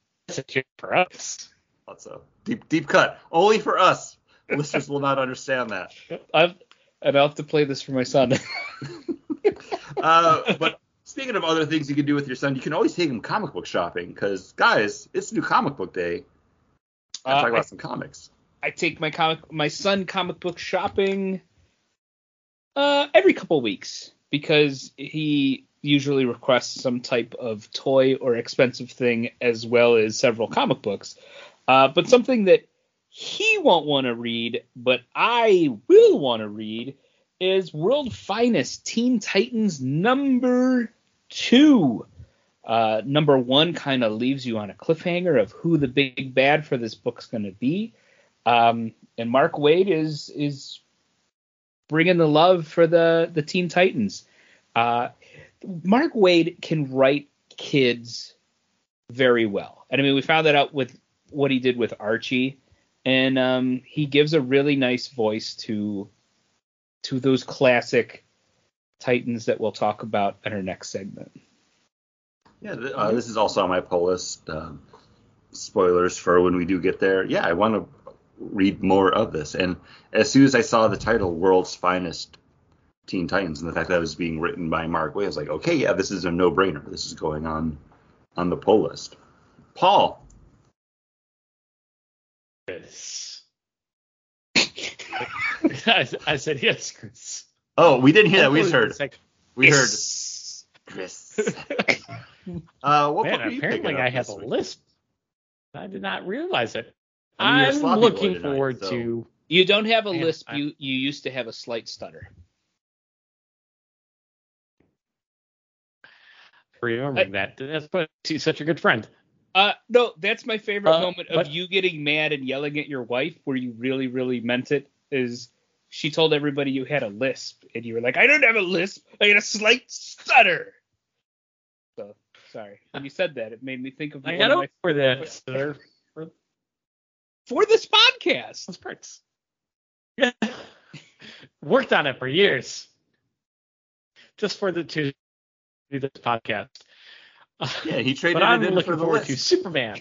For us. Lots of deep cut. Only for us. Listeners will not understand that. I'll have to play this for my son. But speaking of other things you can do with your son, you can always take him comic book shopping because, guys, it's new comic book day. I'm talking about some comics. I take my son comic book shopping every couple of weeks because he usually requests some type of toy or expensive thing as well as several comic books. But something that he won't want to read, but I will want to read is World Finest Teen Titans #2. #1 kind of leaves you on a cliffhanger of who the big bad for this book's going to be. And Mark Waid is bringing the love for the Teen Titans. Mark Waid can write kids very well. And I mean, we found that out with what he did with Archie. And he gives a really nice voice to those classic Titans that we'll talk about in our next segment. Yeah, this is also on my poll list. Spoilers for when we do get there. Yeah, I want to read more of this. And as soon as I saw the title, World's Finest Teen Titans, and the fact that it was being written by Mark Waid, I was like, okay, yeah, this is a no-brainer. This is going on the poll list. Paul. Chris. I said yes, Chris. Oh, we didn't hear that. We just heard. Like, we yes. Heard Chris. What man, apparently I have a list. I did not realize it. I'm looking forward to. You don't have a list. You used to have a slight stutter. Remembering that. That's what she's such a good friend. No, that's my favorite moment of you getting mad and yelling at your wife where you really, really meant it is she told everybody you had a lisp and you were like, I don't have a lisp. I had a slight stutter. So, sorry. When you said that, it made me think of... I got over that stutter. For this podcast. Those parts. Yeah. Worked on it for years. Just for the two... do this podcast. Yeah, he traded but I'm it in looking for the forward list. To Superman.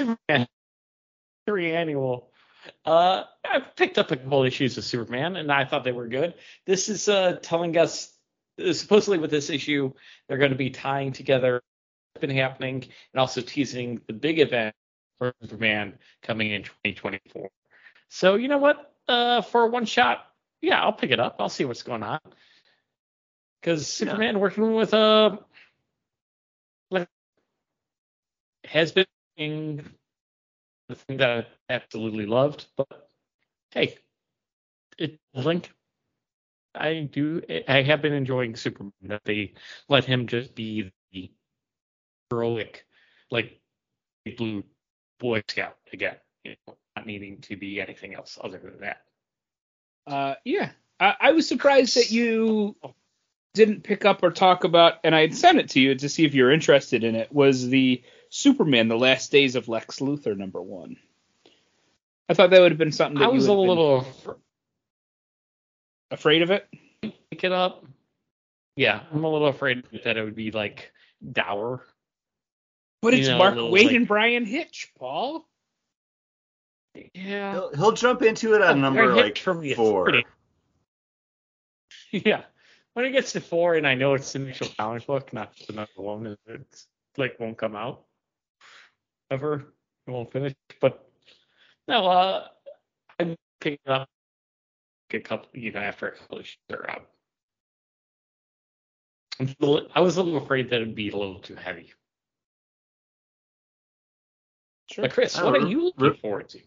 Superman 3 annual. I picked up a couple issues of Superman, and I thought they were good. This is telling us supposedly with this issue they're going to be tying together what's been happening and also teasing the big event for Superman coming in 2024. So you know what? For one shot, yeah, I'll pick it up. I'll see what's going on. Because Superman working with has been the thing that I absolutely loved. But hey, it Link. I have been enjoying Superman that they let him just be the heroic, blue Boy Scout again. You know? Not needing to be anything else other than that. I was surprised that you didn't pick up or talk about, and I had sent it to you to see if you're interested in it, was the Superman, The Last Days of Lex Luthor #1. I thought that would have been something that I was a little afraid of it. Pick it up. Yeah, I'm a little afraid that it would be dour. But it's Mark Waid and Brian Hitch, Paul. Yeah, he'll jump into it on number 4. Yeah, when it gets to 4, and I know it's the initial challenge book, not the #1, it's won't come out ever. It won't finish. But no, I'm picking up a couple, after a couple issues are out. I was a little afraid that it'd be a little too heavy. Sure. But Chris, what are you looking forward to?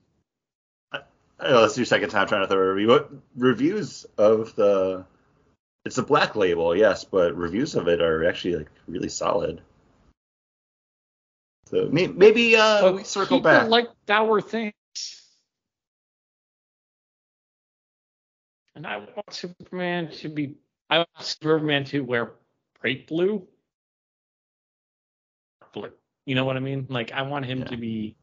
That's your second time trying to throw a review. What reviews of the? It's a black label, yes, but reviews of it are actually really solid. So maybe we circle back. People like dour things, and I want Superman to be. I want Superman to wear bright blue. You know what I mean? I want him to be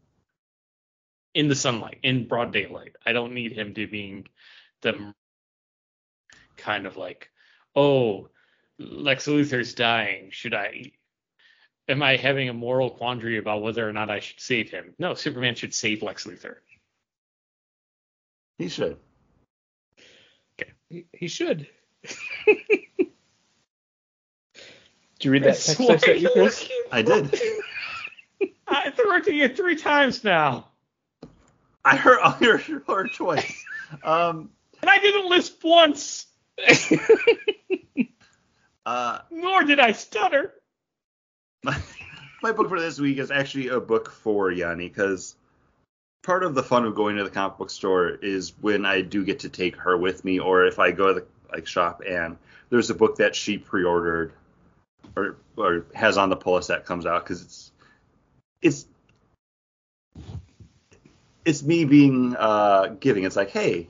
in the sunlight, in broad daylight. I don't need him to be the kind of like, oh, Lex Luthor's dying. Am I having a moral quandary about whether or not I should save him? No, Superman should save Lex Luthor. He should. Okay. He should. Did you read that text that you missed? I did. I've thrown to you 3 times now. I heard your choice. And I didn't lisp once. Nor did I stutter. My book for this week is actually a book for Yanni, because part of the fun of going to the comic book store is when I do get to take her with me, or if I go to the shop and there's a book that she pre-ordered or has on the pull list that comes out, because it's me being giving. It's like, hey,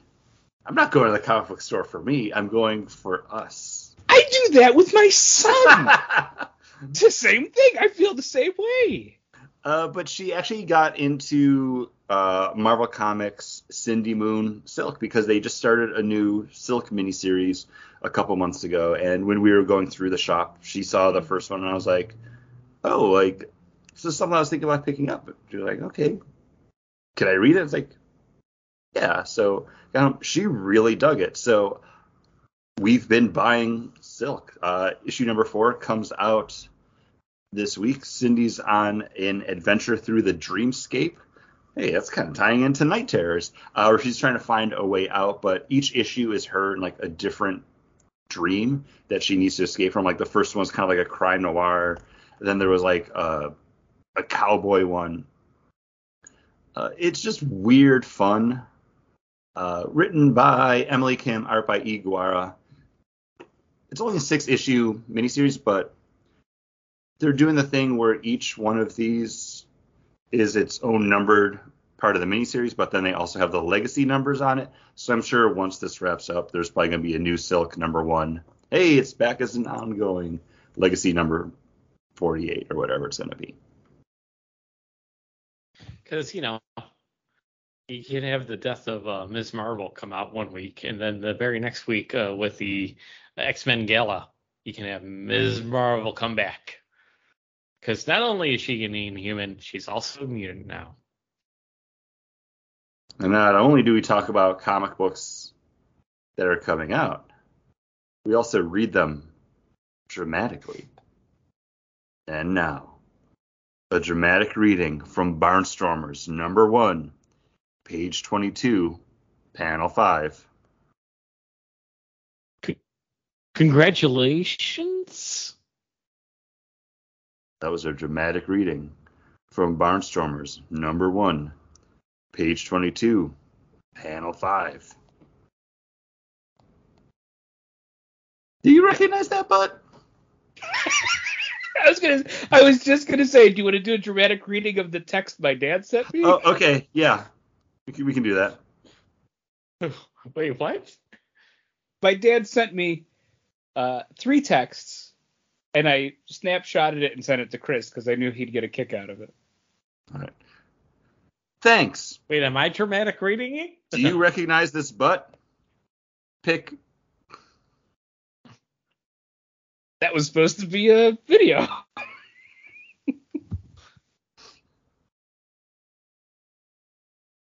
I'm not going to the comic book store for me. I'm going for us. I do that with my son. It's the same thing. I feel the same way. But she actually got into Marvel Comics Cindy Moon Silk, because they just started a new Silk miniseries a couple months ago. And when we were going through the shop, she saw the first one, and I was like, oh, like, this is something I was thinking about picking up. And she was like, okay, can I read it? It's like, yeah. So she really dug it. So we've been buying Silk. Issue number 4 comes out this week. Cindy's on an adventure through the dreamscape. Hey, that's kind of tying into Night Terrors. Where she's trying to find a way out, but each issue is her in like a different dream that she needs to escape from. Like the first one's kind of like a crime noir. Then there was like a cowboy one. It's just weird fun. Written by Emily Kim, art by E. Guara. It's only a 6-issue miniseries, but they're doing the thing where each one of these is its own numbered part of the miniseries, but then they also have the legacy numbers on it. So I'm sure once this wraps up, there's probably going to be a new Silk number 1. Hey, it's back as an ongoing legacy number 48 or whatever it's going to be. Because, you can have the death of Ms. Marvel come out one week, and then the very next week with the X-Men Gala, you can have Ms. Marvel come back. Because not only is she an inhuman, she's also a mutant now. And not only do we talk about comic books that are coming out, we also read them dramatically. And now, a dramatic reading from Barnstormers, number 1, page 22, panel 5. Congratulations. That was a dramatic reading from Barnstormers, number 1, page 22, panel 5. Do you recognize that, bud? I was just gonna say, do you want to do a dramatic reading of the text my dad sent me? Oh, okay, yeah, we can do that. Wait, what? My dad sent me 3 texts, and I snapshotted it and sent it to Chris because I knew he'd get a kick out of it. All right. Thanks. Wait, am I dramatic reading it? Do you recognize this butt? Pick. That was supposed to be a video.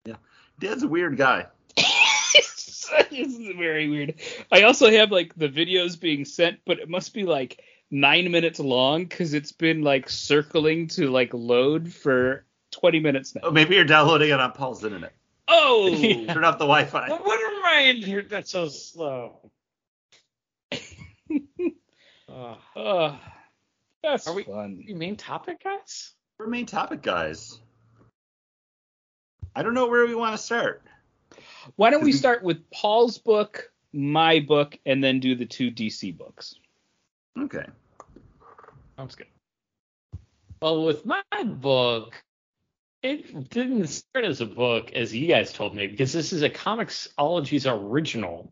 Yeah. Dad's a weird guy. This is very weird. I also have like the videos being sent, but it must be like 9 minutes long because it's been like circling to like load for 20 minutes now. Oh, maybe you're downloading it on Paul's internet. Oh! Yeah. Turn off the Wi-Fi. What am I in here that's so slow? That's fun. You main topic guys? We're main topic guys. I don't know where we want to start. Why don't we start with Paul's book, my book, and then do the 2 DC books? Okay. Sounds good. Well, with my book, it didn't start as a book, as you guys told me, because this is a Comixology's original.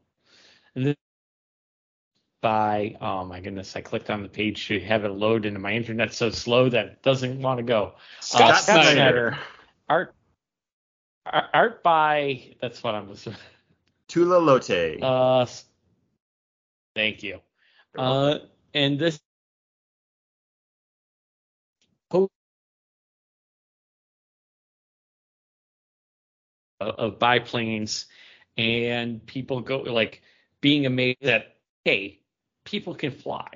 And this by, oh my goodness, I clicked on the page to have it load into my internet so slow that it doesn't want to go. Scott Snyder. Art by, that's what I'm listening to. Tula Lote. Thank you. And this of biplanes and people go like being amazed that, hey, people can fly.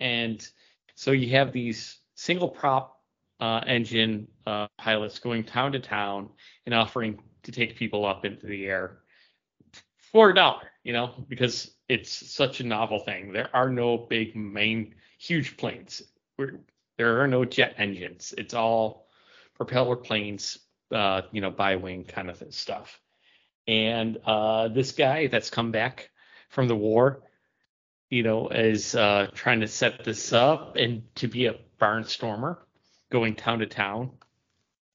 And so you have these single prop engine pilots going town to town and offering to take people up into the air for $1, you know, because it's such a novel thing. There are no big main huge planes. There are no jet engines. It's all propeller planes, you know, by wing kind of stuff. And this guy that's come back from the war, you know, is trying to set this up and to be a barnstormer going town to town.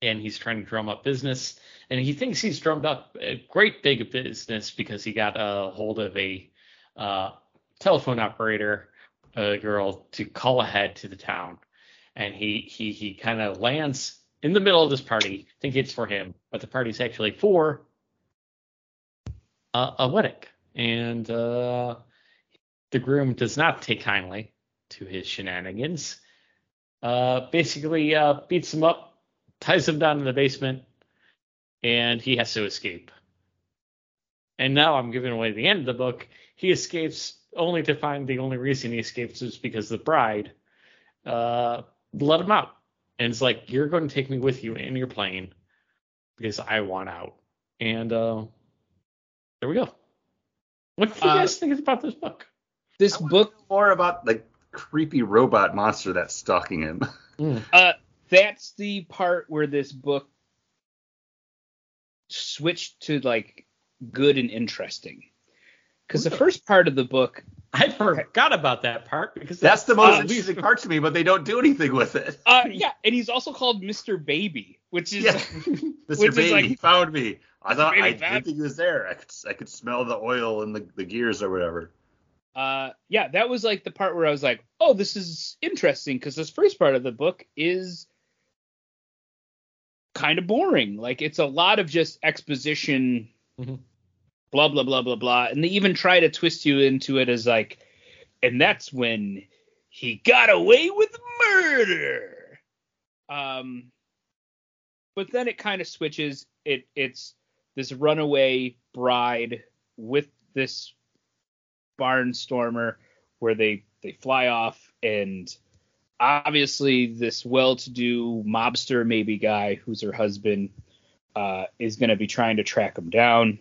And he's trying to drum up business. And he thinks he's drummed up a great big business because he got a hold of a telephone operator, a girl, to call ahead to the town. And he kind of lands in the middle of this party, think it's for him, but the party's actually for a wedding. And the groom does not take kindly to his shenanigans. Basically beats him up, ties him down in the basement, and he has to escape. And now I'm giving away the end of the book. He escapes only to find the only reason he escapes is because the bride let him out. And it's like, you're going to take me with you in your plane because I want out. And there we go. What do you guys think about this book? This book more about the creepy robot monster that's stalking him. That's the part where this book switched to like good and interesting. Because the first part of the book, I forgot about that part because that's the most interesting part to me, but they don't do anything with it. Yeah, and he's also called Mr. Baby, which is Mr. Baby, like, he found me. I thought I didn't think he was there. I could smell the oil and the gears or whatever. Yeah, that was like the part where I was like, oh, this is interesting because this first part of the book is kind of boring. Like it's a lot of just exposition. Mm-hmm. Blah, blah, blah, blah, blah. And they even try to twist you into it as like, and that's when he got away with murder. But then it kind of switches. It's this runaway bride with this barnstormer where they fly off. And obviously this well-to-do mobster maybe guy who's her husband is going to be trying to track him down.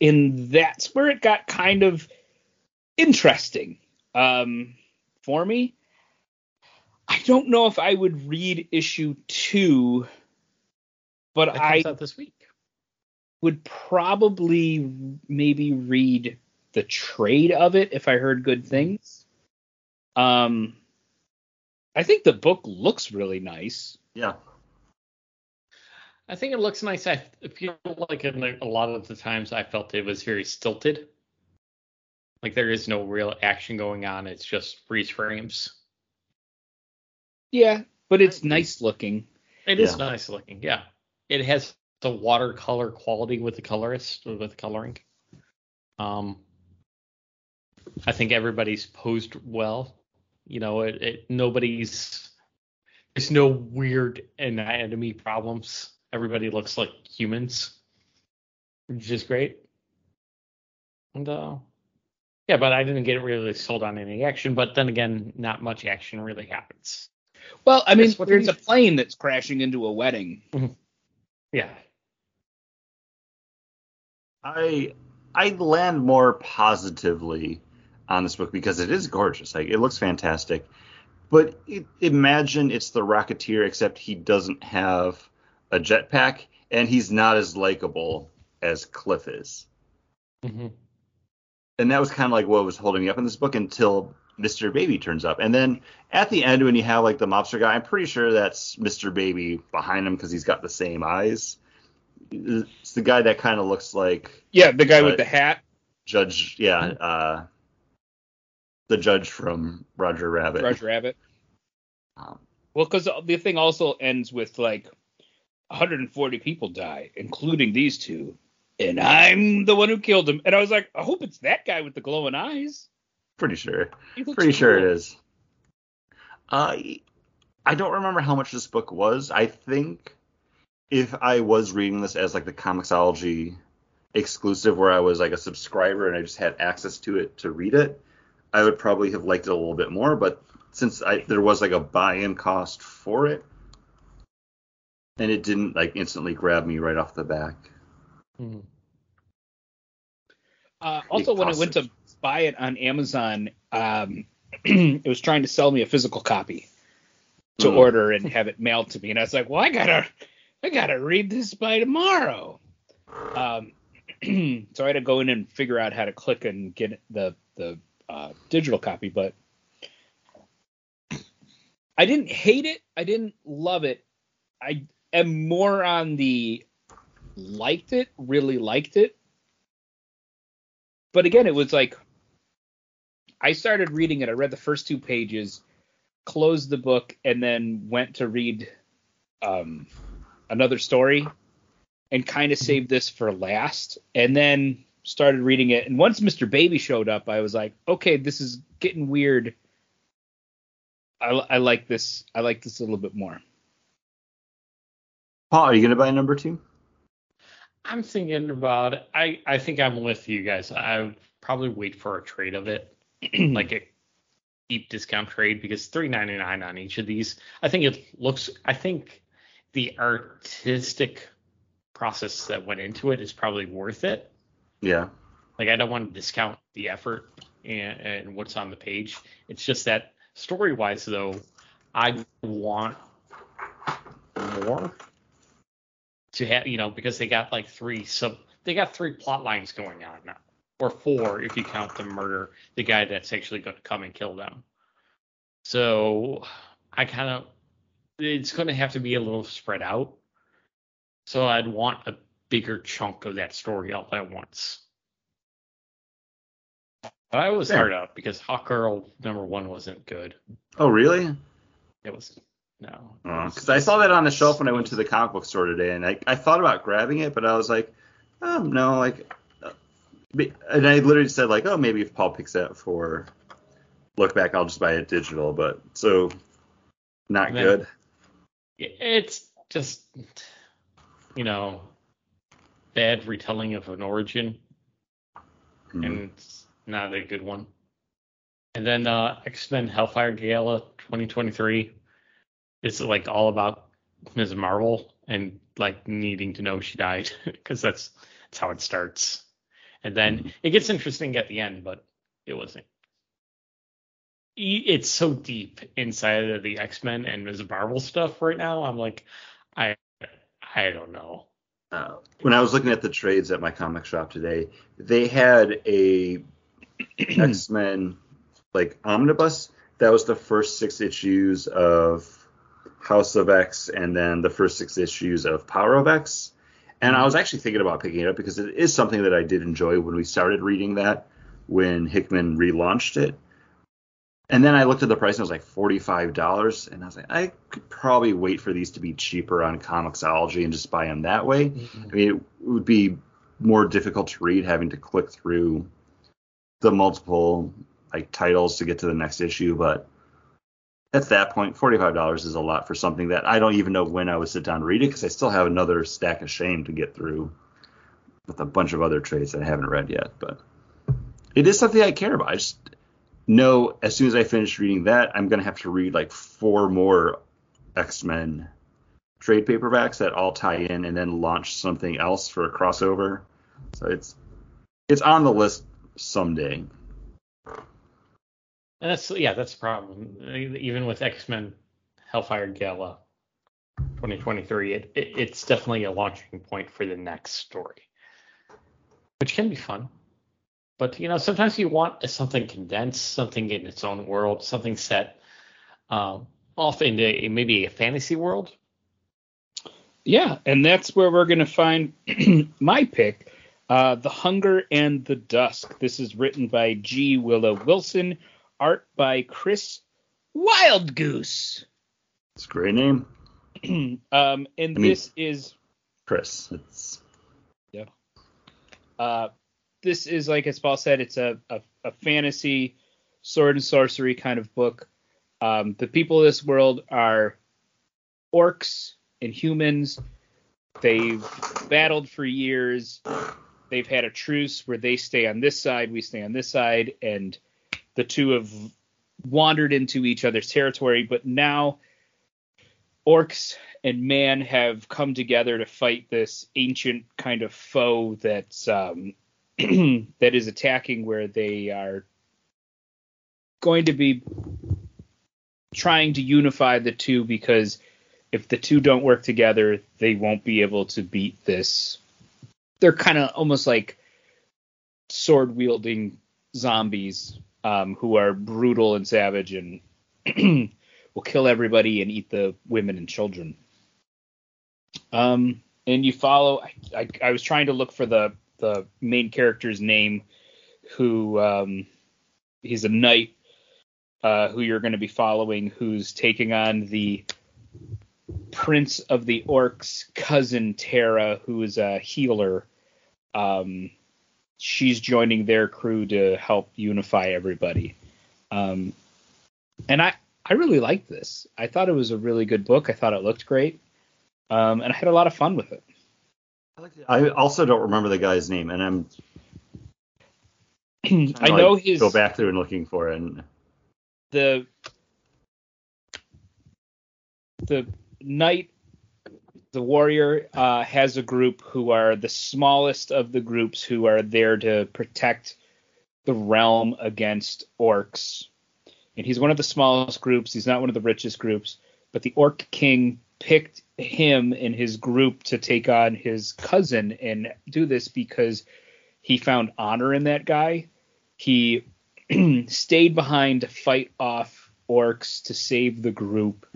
And that's where it got kind of interesting for me. I don't know if I would read issue 2, but I would probably maybe read the trade of it if I heard good things. I think the book looks really nice. Yeah. I think it looks nice. I feel like in a lot of the times I felt it was very stilted. Like there is no real action going on. It's just freeze frames. Yeah, but it's nice looking. It is nice looking. Yeah. It has the watercolor quality with the colorist, with the coloring. I think everybody's posed well. You know, there's no weird anatomy problems. Everybody looks like humans, which is great. And but I didn't get really sold on any action. But then again, not much action really happens. Well, I mean, there's a plane that's crashing into a wedding. Mm-hmm. Yeah. I land more positively on this book because it is gorgeous. Like it looks fantastic. But imagine it's the Rocketeer, except he doesn't have a jetpack, and he's not as likable as Cliff is. Mm-hmm. And that was kind of like what was holding me up in this book until Mr. Baby turns up. And then at the end, when you have like the mobster guy, I'm pretty sure that's Mr. Baby behind him because he's got the same eyes. It's the guy that kind of looks like... Yeah, the guy with the hat. Judge, yeah. Mm-hmm. The judge from Roger Rabbit. Roger Rabbit. Well, because the thing also ends with like 140 people die, including these two. and I'm the one who killed him. And I was like, I hope it's that guy with the glowing eyes. Pretty sure it is. I don't remember how much this book was. I think if I was reading this as like the Comixology exclusive where I was like a subscriber and I just had access to it to read it, I would probably have liked it a little bit more. But since there was like a buy-in cost for it, and it didn't like instantly grab me right off the back. Mm-hmm. Also, when I went to buy it on Amazon, it was trying to sell me a physical copy to order and have it mailed to me, and I was like, "Well, I gotta read this by tomorrow." So I had to go in and figure out how to click and get the digital copy. But I didn't hate it. I didn't love it. I am more on the really liked it. But again, it was like I started reading it. I read the first two pages, closed the book, and then went to read another story and kind of saved this for last, and then started reading it. And once Mr. Baby showed up, I was like, okay, this is getting weird. I like this. I like this a little bit more. Paul, are you going to buy number two? I'm thinking about it. I think I'm with you guys. I would probably wait for a trade of it, like a deep discount trade, because $3.99 on each of these. I think the artistic process that went into it is probably worth it. Yeah. Like, I don't want to discount the effort and what's on the page. It's just that story-wise, though, I want more. To have, you know, because they got like three plot lines going on now, or four if you count the murder, the guy that's actually going to come and kill them. So it's going to have to be a little spread out. So I'd want a bigger chunk of that story all at once. But I was hard up because Hawk Girl #1 wasn't good. Oh, really? It was. No, because I saw that on the shelf when I went to the comic book store today, and I thought about grabbing it, but I was like, no, like, and I literally said like, oh, maybe if Paul picks that for Look Back, I'll just buy it digital, but so not good. It's just, you know, bad retelling of an origin, and it's not a good one. And then X-Men Hellfire Gala 2023. It's like all about Ms. Marvel and like needing to know she died, because that's how it starts. And then it gets interesting at the end, but it wasn't. It's so deep inside of the X-Men and Ms. Marvel stuff right now. I'm like, I don't know. When I was looking at the trades at my comic shop today, they had a X-Men like omnibus. That was the first 6 issues of House of X, and then the first 6 issues of Power of X. And I was actually thinking about picking it up because it is something that I did enjoy when we started reading that, when Hickman relaunched it. And then I looked at the price and it was like $45. And I was like, I could probably wait for these to be cheaper on Comixology and just buy them that way. Mm-hmm. I mean, it would be more difficult to read having to click through the multiple like titles to get to the next issue, but at that point, $45 is a lot for something that I don't even know when I would sit down to read it, because I still have another stack of shame to get through with a bunch of other trades that I haven't read yet. But it is something I care about. I just know as soon as I finish reading that, I'm going to have to read like 4 more X-Men trade paperbacks that all tie in and then launch something else for a crossover. So it's on the list someday. And that's the problem. Even with X-Men Hellfire Gala 2023, it's definitely a launching point for the next story, which can be fun. But, you know, sometimes you want something condensed, something in its own world, something set off into maybe a fantasy world. Yeah, and that's where we're going to find my pick, The Hunger and the Dusk. This is written by G. Willow Wilson. Art by Chris Wildgoose. It's a great name. And this is Chris. It's... Yeah. This is, like as Paul said, it's a fantasy sword and sorcery kind of book. The people of this world are orcs and humans. They've battled for years. They've had a truce where they stay on this side, we stay on this side, and the two have wandered into each other's territory. But now orcs and man have come together to fight this ancient kind of foe that's that is attacking, where they are going to be trying to unify the two, because if the two don't work together, they won't be able to beat this. They're kind of almost like sword wielding zombies who are brutal and savage and will kill everybody and eat the women and children. And you follow. I was trying to look for the main character's name, who he's a knight who you're going to be following, who's taking on the Prince of the Orcs' cousin Tara, who is a healer. She's joining their crew to help unify everybody. And I really liked this. I thought it was a really good book. I thought it looked great. And I had a lot of fun with it. I also don't remember the guy's name, and I'm I know his go back through and looking for it. And the knight, the warrior, has a group who are the smallest of the groups who are there to protect the realm against orcs. And he's one of the smallest groups. He's not one of the richest groups. But the Orc King picked him and his group to take on his cousin and do this because he found honor in that guy. He stayed behind to fight off orcs to save the group.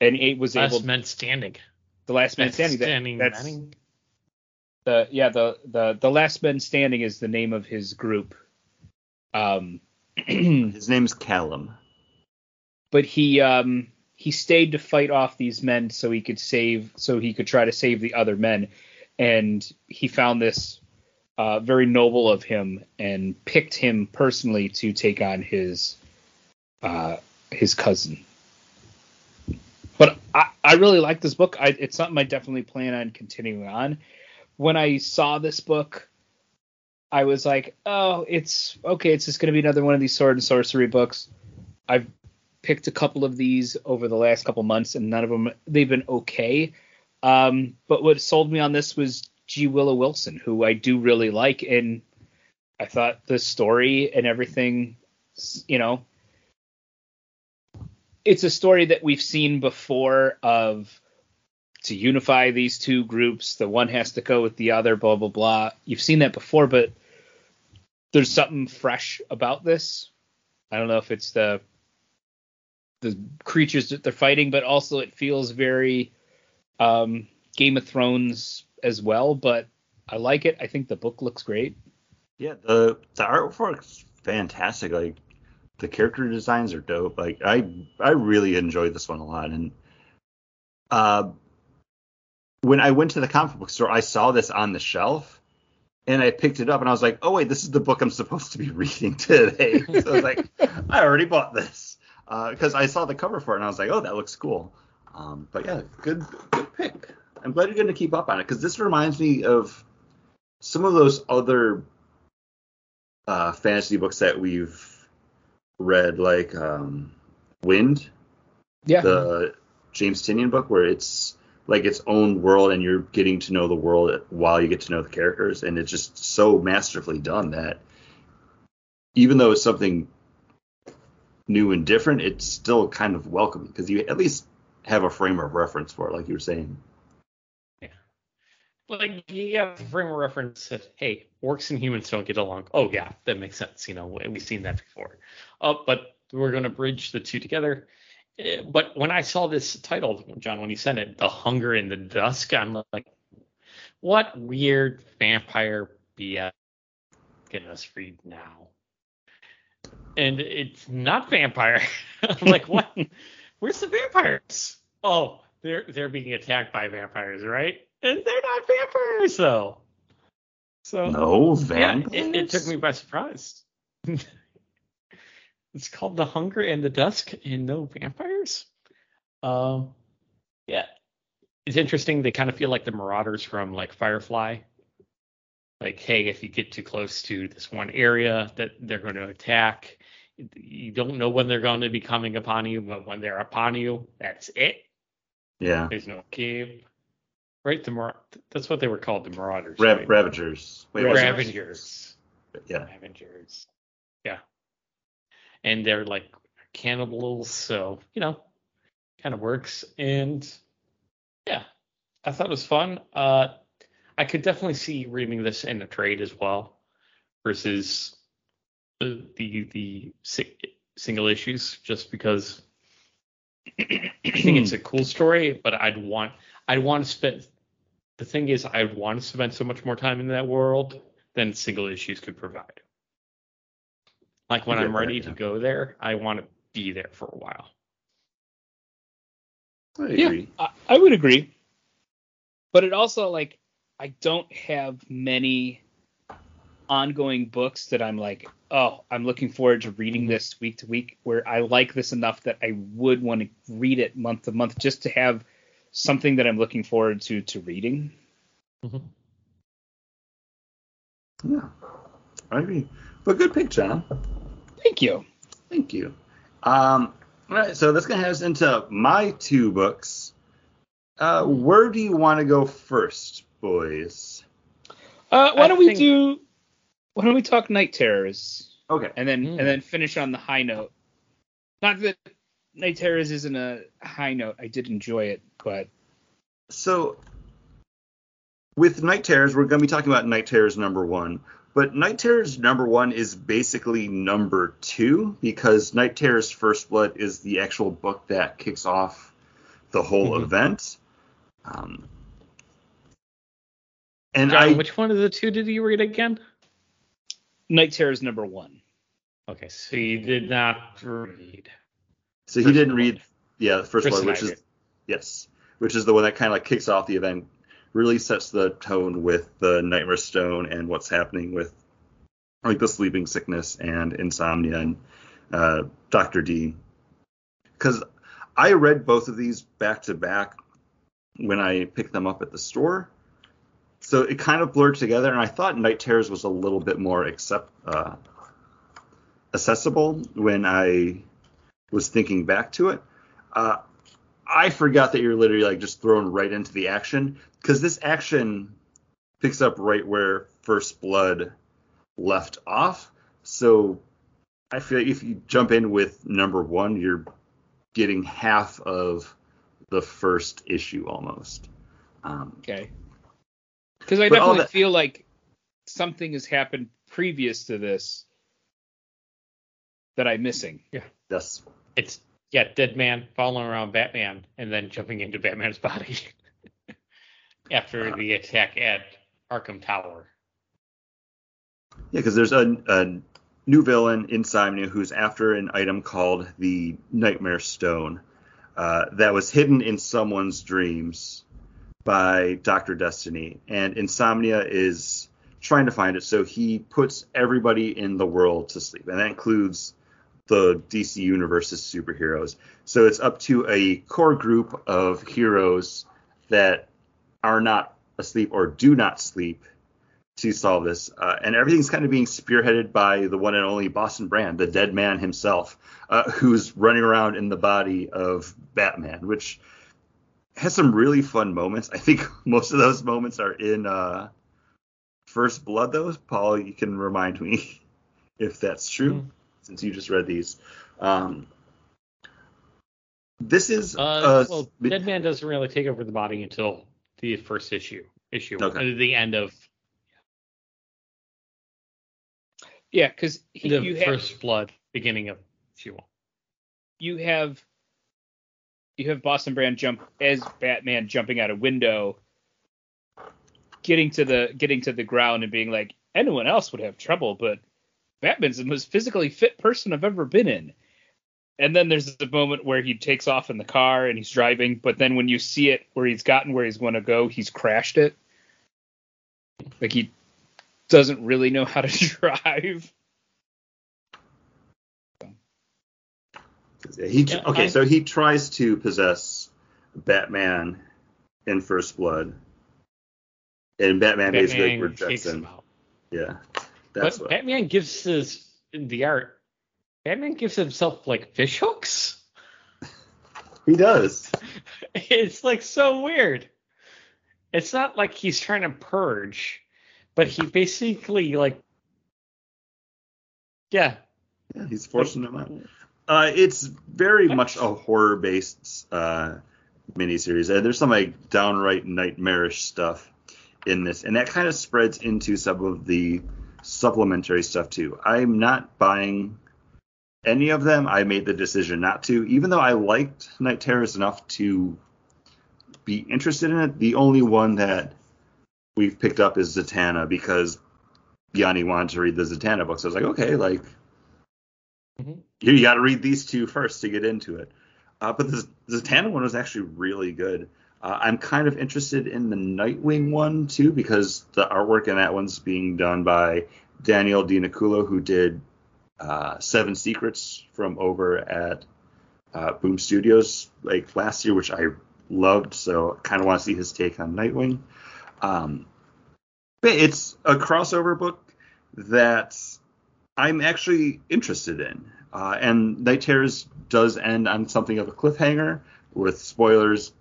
And it was able. The last man standing. The last man standing is the name of his group. His name's Callum. But he stayed to fight off these men so he could try to save the other men. And he found this very noble of him and picked him personally to take on his cousin. But I really like this book. It's something I definitely plan on continuing on. When I saw this book, I was like, oh, it's okay. It's just going to be another one of these sword and sorcery books. I've picked a couple of these over the last couple months, and none of them, they've been okay. But what sold me on this was G. Willow Wilson, who I do really like. And I thought the story and everything, it's a story that we've seen before of to unify these two groups. The one has to go with the other, blah, blah, blah. You've seen that before, but there's something fresh about this. I don't know if it's the creatures that they're fighting, but also it feels very Game of Thrones as well. But I like it. I think the book looks great. Yeah, the artwork's fantastic. Like, the character designs are dope. Like I really enjoyed this one a lot. And when I went to the comic book store, I saw this on the shelf, and I picked it up, and I was like, "Oh wait, this is the book I'm supposed to be reading today." So I was like, "I already bought this," because I saw the cover for it, and I was like, "Oh, that looks cool." But yeah, good pick. I'm glad you're going to keep up on it, because this reminds me of some of those other fantasy books that we've read, like Wind, the James Tynion book, where it's like its own world and you're getting to know the world while you get to know the characters, and it's just so masterfully done that even though it's something new and different, it's still kind of welcoming because you at least have a frame of reference for it, like you were saying. Yeah, like you have a frame of reference that, hey, orcs and humans don't get along. Oh yeah, that makes sense. We've seen that before. But we're going to bridge the two together. But when I saw this title, John, when you sent it, The Hunger in the Dusk, I'm like, what weird vampire BS can us read now? And it's not vampire. I'm like, what? Where's the vampires? Oh, they're being attacked by vampires, right? And they're not vampires, though. So no, Van. It took me by surprise. It's called The Hunger and the Dusk and no vampires. Yeah, it's interesting. They kind of feel like the Marauders from like Firefly. Like, hey, if you get too close to this one area that they're going to attack, you don't know when they're going to be coming upon you, but when they're upon you, that's it. Yeah. There's no game. Right? That's what they were called, the Marauders. Ravagers. Wait, Ravagers. Yeah. Ravagers. Yeah. And they're like cannibals, so, you know, kind of works. And, yeah, I thought it was fun. I could definitely see reading this in a trade as well versus the single issues, just because I think it's a cool story, but I'd want to spend... The thing is, I'd want to spend so much more time in that world than single issues could provide. Like, when I'm ready to go there, I want to be there for a while. I agree. Yeah, I would agree. But it also, like... I don't have many ongoing books that I'm like, oh, I'm looking forward to reading this week to week, where I like this enough that I would want to read it month to month just to have something that I'm looking forward to reading. Mm-hmm. Yeah, I agree. But good pick, John. Thank you. All right, so that's going to have us into my two books. Where do you want to go first? Boys. Why don't we talk Night Terrors? Okay. And then finish on the high note. Not that Night Terrors isn't a high note. I did enjoy it, but. So with Night Terrors, we're going to be talking about Night Terrors #1. But Night Terrors #1 is basically #2 because Night Terrors First Blood is the actual book that kicks off the whole event. And John, which one of the two did you read again? Night Terrors #1. Okay, so you did not read. So he didn't read, yeah, the First Blood, which is the one that kind of like kicks off the event, really sets the tone with the Nightmare Stone and what's happening with like the sleeping sickness and insomnia and Dr. D. Because I read both of these back to back when I picked them up at the store. So it kind of blurred together, and I thought Night Terrors was a little bit more accessible when I was thinking back to it. I forgot that you're literally like just thrown right into the action, because this action picks up right where First Blood left off. So I feel like if you jump in with #1, you're getting half of the first issue almost. Okay. Because I definitely feel like something has happened previous to this that I'm missing. Yeah. Yes. It's, dead man following around Batman and then jumping into Batman's body after the attack at Arkham Tower. Yeah, because there's a new villain, Insomnia, who's after an item called the Nightmare Stone that was hidden in someone's dreams by Dr. Destiny, and Insomnia is trying to find it, so he puts everybody in the world to sleep, and that includes the DC Universe's superheroes. So it's up to a core group of heroes that are not asleep or do not sleep to solve this, and everything's kind of being spearheaded by the one and only Boston Brand, the dead man himself, who's running around in the body of Batman, which... has some really fun moments. I think most of those moments are in First Blood, though. Paul, you can remind me if that's true, since you just read these. This is... Dead Man doesn't really take over the body until the first issue okay. The end of... Yeah, because... Blood, beginning of issue 1. You have Boston Brand jump as Batman jumping out a window, getting to the ground and being like, anyone else would have trouble, but Batman's the most physically fit person I've ever been in. And then there's the moment where he takes off in the car and he's driving, but then when you see it where he's gotten where he's going to go, he's crashed it. Like he doesn't really know how to drive. So he tries to possess Batman in First Blood, and Batman basically rejects him. Yeah, that's what Batman gives his in the art. Batman gives himself like fish hooks. He does. It's like so weird. It's not like he's trying to purge, but he basically like, yeah, he's forcing him out. It's very much a horror-based miniseries. There's some like downright nightmarish stuff in this, and that kind of spreads into some of the supplementary stuff too. I'm not buying any of them. I made the decision not to, even though I liked Night Terrors enough to be interested in it. The only one that we've picked up is Zatanna, because Yanni wanted to read the Zatanna books. So I was like, okay, like. Mm-hmm. You got to read these two first to get into it. But the Zatanna one was actually really good. I'm kind of interested in the Nightwing one, too, because the artwork in that one's being done by Daniel DiNiculo, who did Seven Secrets from over at Boom Studios like last year, which I loved. So I kind of want to see his take on Nightwing. But it's a crossover book that's I'm actually interested in. And Night Terrors does end on something of a cliffhanger with spoilers.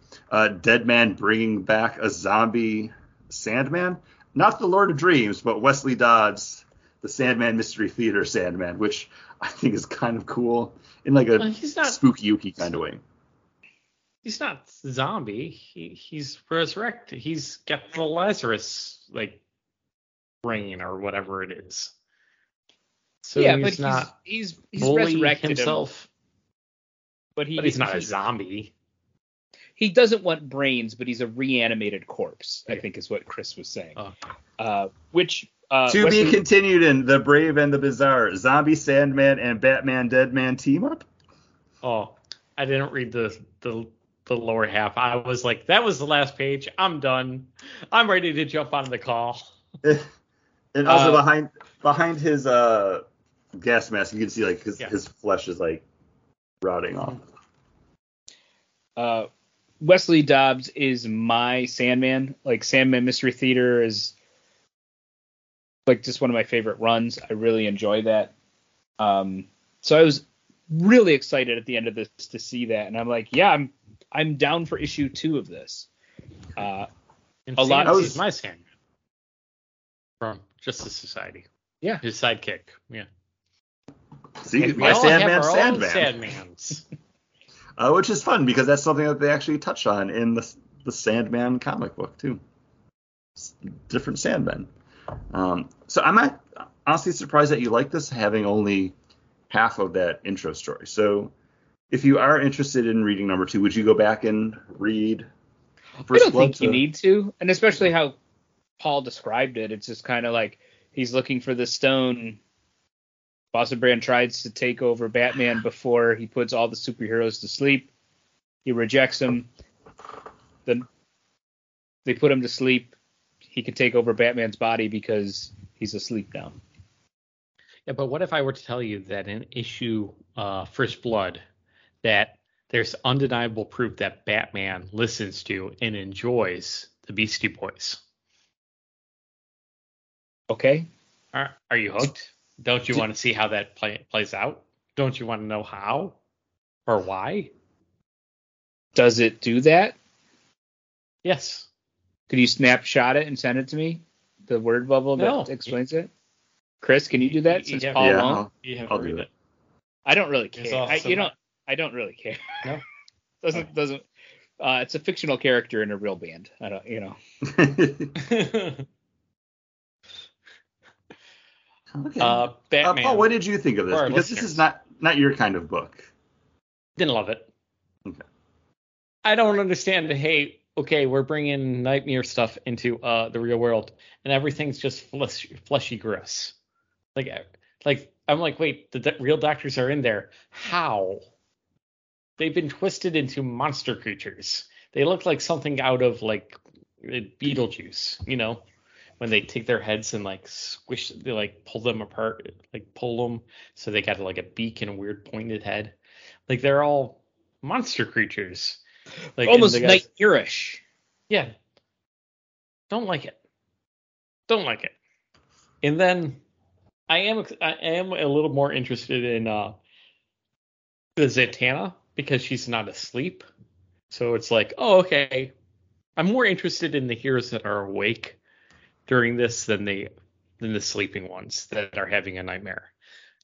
Dead Man bringing back a zombie Sandman. Not the Lord of Dreams, but Wesley Dodd's The Sandman Mystery Theater Sandman, which I think is kind of cool in like a spooky ooky kind of way. He's not zombie. He's resurrected. He's got the Lazarus like ring or whatever it is. So yeah, he's but not he's resurrected himself. But he's not a zombie. He doesn't want brains, but he's a reanimated corpse, I think is what Chris was saying. Oh. To be continued in The Brave and the Bizarre, Zombie Sandman and Batman Deadman team up? Oh, I didn't read the lower half. I was like, that was the last page. I'm done. I'm ready to jump on the call. And also behind his gas mask, you can see like his flesh is like rotting off. Wesley Dobbs is my Sandman. Like Sandman Mystery Theater is like just one of my favorite runs. I really enjoy that. So I was really excited at the end of this to see that, and I'm like, yeah, I'm down for issue 2 of this. Is my Sandman from Justice Society. Yeah, his sidekick. Yeah. See, my Sandman's. Which is fun because that's something that they actually touch on in the Sandman comic book too. It's different Sandman. So I'm honestly surprised that you like this, having only half of that intro story. So if you are interested in reading number 2, would you go back and read First I don't Blood think you need to, and especially how Paul described it. It's just kind of like he's looking for the stone. Bossenbrand tries to take over Batman before he puts all the superheroes to sleep. He rejects him. Then they put him to sleep. He can take over Batman's body because he's asleep now. Yeah, but what if I were to tell you that in issue First Blood, that there's undeniable proof that Batman listens to and enjoys the Beastie Boys? Okay. Are you hooked? Don't you want to see how that plays out? Don't you want to know how or why? Does it do that? Yes. Could you snapshot it and send it to me? The word bubble that explains it? Chris, can you do that since Paul won't? I'll do it. I don't really care. I don't really care. No. doesn't. It's a fictional character in a real band. I don't. Okay. Batman. Paul, what did you think of this? Because this is not your kind of book. Didn't love it. Okay. I don't understand the hate. Okay, we're bringing nightmare stuff into the real world, and everything's just fleshy gross. Like I'm like, wait, the real doctors are in there. How? They've been twisted into monster creatures. They look like something out of like Beetlejuice, when they take their heads and like squish, they like pull them apart, like pull them. So they got like a beak and a weird pointed head. Like they're all monster creatures. Like almost nightmarish. Yeah. Don't like it. Don't like it. And then I am a little more interested in the Zatanna because she's not asleep. So it's like, oh, okay. I'm more interested in the heroes that are awake during this than the sleeping ones that are having a nightmare.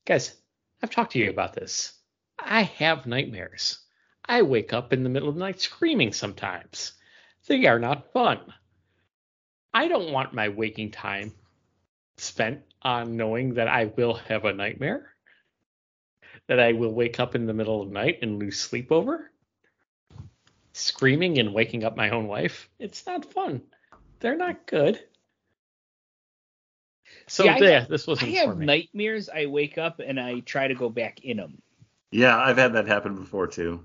Guys, I've talked to you about this. I have nightmares. I wake up in the middle of the night screaming sometimes. They are not fun. I don't want my waking time spent on knowing that I will have a nightmare, that I will wake up in the middle of the night and lose sleep over. Screaming and waking up my own wife, it's not fun. They're not good. So yeah, this wasn't for me. I have nightmares. I wake up and I try to go back in them. Yeah, I've had that happen before too.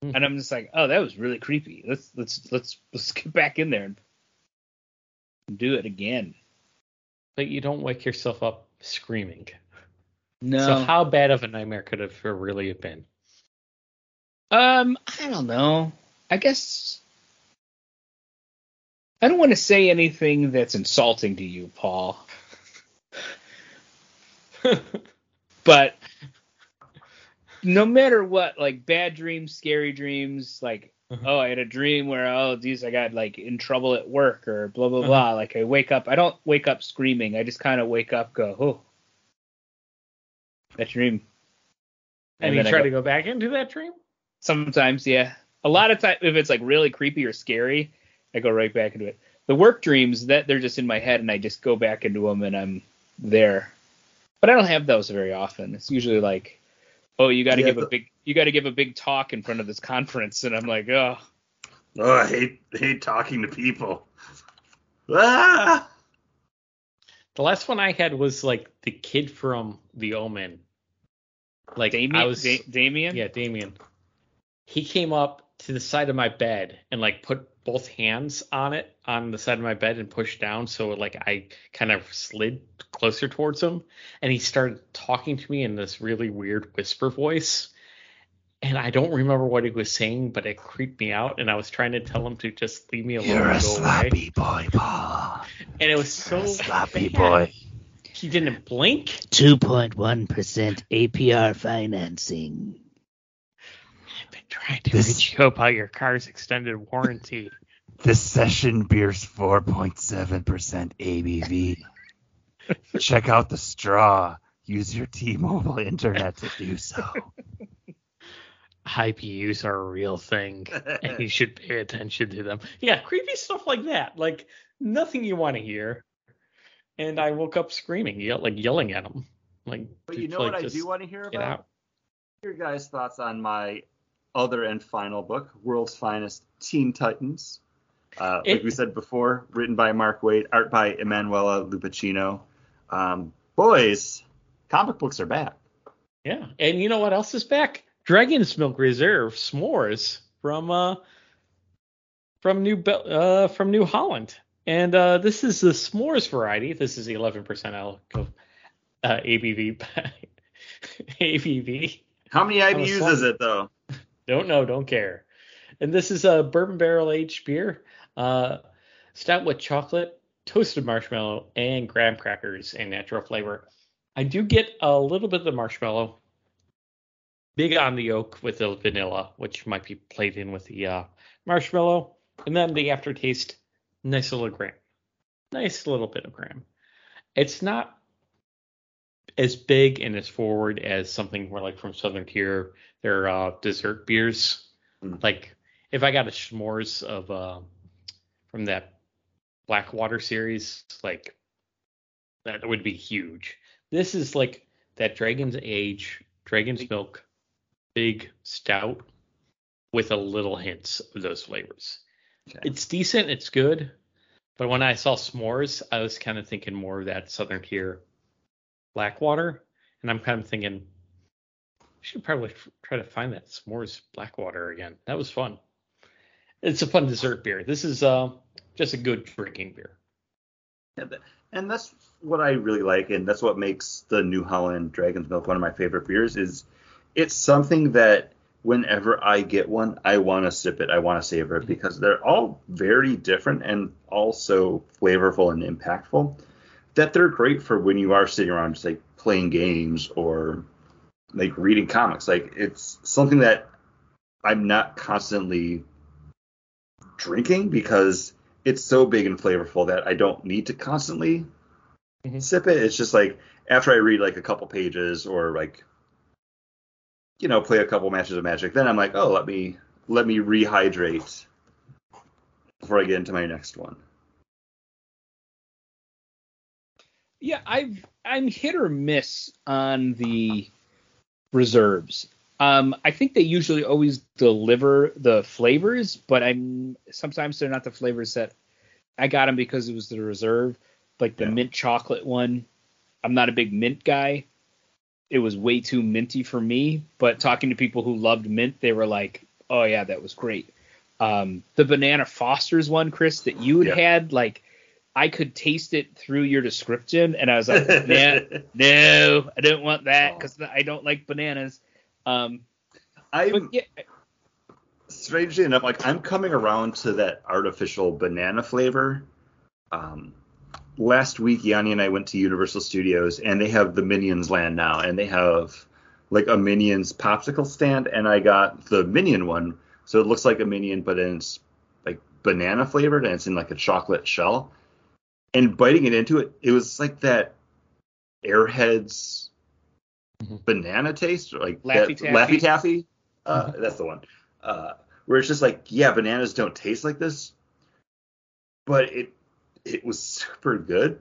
And I'm just like, oh, that was really creepy. Let's get back in there and do it again. But you don't wake yourself up screaming. No. So how bad of a nightmare could it really have been? I don't know. I guess I don't want to say anything that's insulting to you, Paul. But no matter what, like bad dreams, scary dreams, like, oh, I had a dream where, oh, geez, I got like in trouble at work or blah, blah, blah. Like I wake up. I don't wake up screaming. I just kind of wake up, go, oh, that dream. And you try to go back into that dream? Sometimes, yeah. A lot of times, if it's like really creepy or scary, I go right back into it. The work dreams, that they're just in my head and I just go back into them and I'm there. But I don't have those very often. It's usually like, oh, you got to give a big talk in front of this conference, and I'm like, oh. Oh, I hate talking to people. Ah! The last one I had was like the kid from The Omen. Like Damien? Yeah, Damien. He came up to the side of my bed and like put both hands on it on the side of my bed and pushed down, so like I kind of slid closer towards him, and he started talking to me in this really weird whisper voice, and I don't remember what he was saying, but it creeped me out, and I was trying to tell him to just leave me alone. You're a sloppy boy, Paul. And it was so sloppy boy. He didn't blink. 2.1% APR financing. I've been trying to reach you about your car's extended warranty. This session beers 4.7% ABV. Check out the straw. Use your T-Mobile internet to do so. IPUs are a real thing, and you should pay attention to them. Yeah, creepy stuff like that. Like, nothing you want to hear. And I woke up screaming, yelling at them. Like, but you know what I do want to hear about? Your guys' thoughts on my other and final book, World's Finest Teen Titans. Like we said before, written by Mark Waid, art by Emanuela Lupacino. Boys, comic books are back. Yeah, and you know what else is back? Dragon's Milk Reserve s'mores from New Holland, and this is the s'mores variety. This is 11% ABV. ABV. How many IBUs is it though? Don't know, don't care. And this is a bourbon barrel aged beer, stout with chocolate, toasted marshmallow, and graham crackers and natural flavor. I do get a little bit of the marshmallow, big on the oak with the vanilla, which might be played in with the marshmallow, and then the aftertaste, nice little bit of graham. It's not as big and as forward as something more like from Southern Tier, their dessert beers. Mm-hmm. Like if I got a s'mores of from that Blackwater series, like that would be huge. This is like that Dragon's Milk, big stout with a little hints of those flavors. Okay. It's decent, it's good, but when I saw s'mores, I was kind of thinking more of that Southern Tier Blackwater, and I'm kind of thinking I should probably try to find that s'mores Blackwater again. That was fun. It's a fun dessert beer. This is just a good drinking beer. And that's what I really like, and that's what makes the New Holland Dragon's Milk one of my favorite beers. Is it's something that whenever I get one, I want to sip it, I want to savor it, because they're all very different and also flavorful and impactful, that they're great for when you are sitting around just like playing games or like reading comics. Like, it's something that I'm not constantly drinking because it's so big and flavorful that I don't need to constantly sip it. It's just like after I read like a couple pages or like, you know, play a couple matches of Magic, then I'm like, oh, let me rehydrate before I get into my next one. Yeah, I'm hit or miss on the reserves. I think they usually always deliver the flavors, but sometimes they're not the flavors that I got them because it was the reserve. Like the mint chocolate one, I'm not a big mint guy. It was way too minty for me. But talking to people who loved mint, they were like, "Oh yeah, that was great." The Banana Foster's one, Chris, that you had had, like, I could taste it through your description, and I was like, "No, I don't want that because I don't like bananas." Strangely enough, like, I'm coming around to that artificial banana flavor. Last week, Yanni and I went to Universal Studios, and they have the Minions land now, and they have like a Minions popsicle stand, and I got the Minion one, so it looks like a Minion, but it's like banana flavored, and it's in like a chocolate shell. And biting it into it, it was like that Airheads banana taste, like Laffy Taffy. That's the one. Where it's just like, yeah, bananas don't taste like this, but it was super good.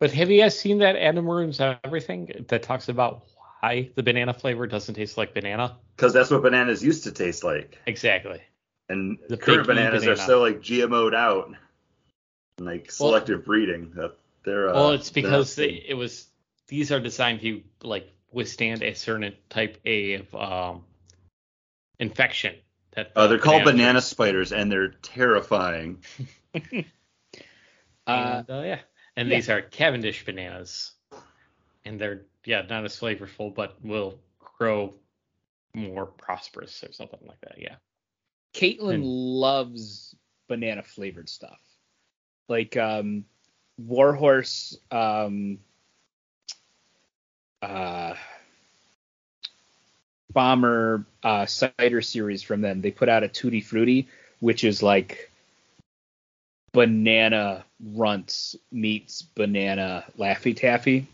But have you guys seen that Adam Rooms Everything that talks about why the banana flavor doesn't taste like banana? Because that's what bananas used to taste like. Exactly. And the current bananas are so like GMO'd out and like selective breeding. It's because these are designed to like withstand a certain type of infection. They're called banana spiders, and they're terrifying. And these are Cavendish bananas, and they're not as flavorful, but will grow more prosperous or something like that. Yeah, Caitlin loves banana flavored stuff, like Warhorse. Bomber cider series from them. They put out a Tutti Frutti, which is like banana runts meets banana Laffy Taffy,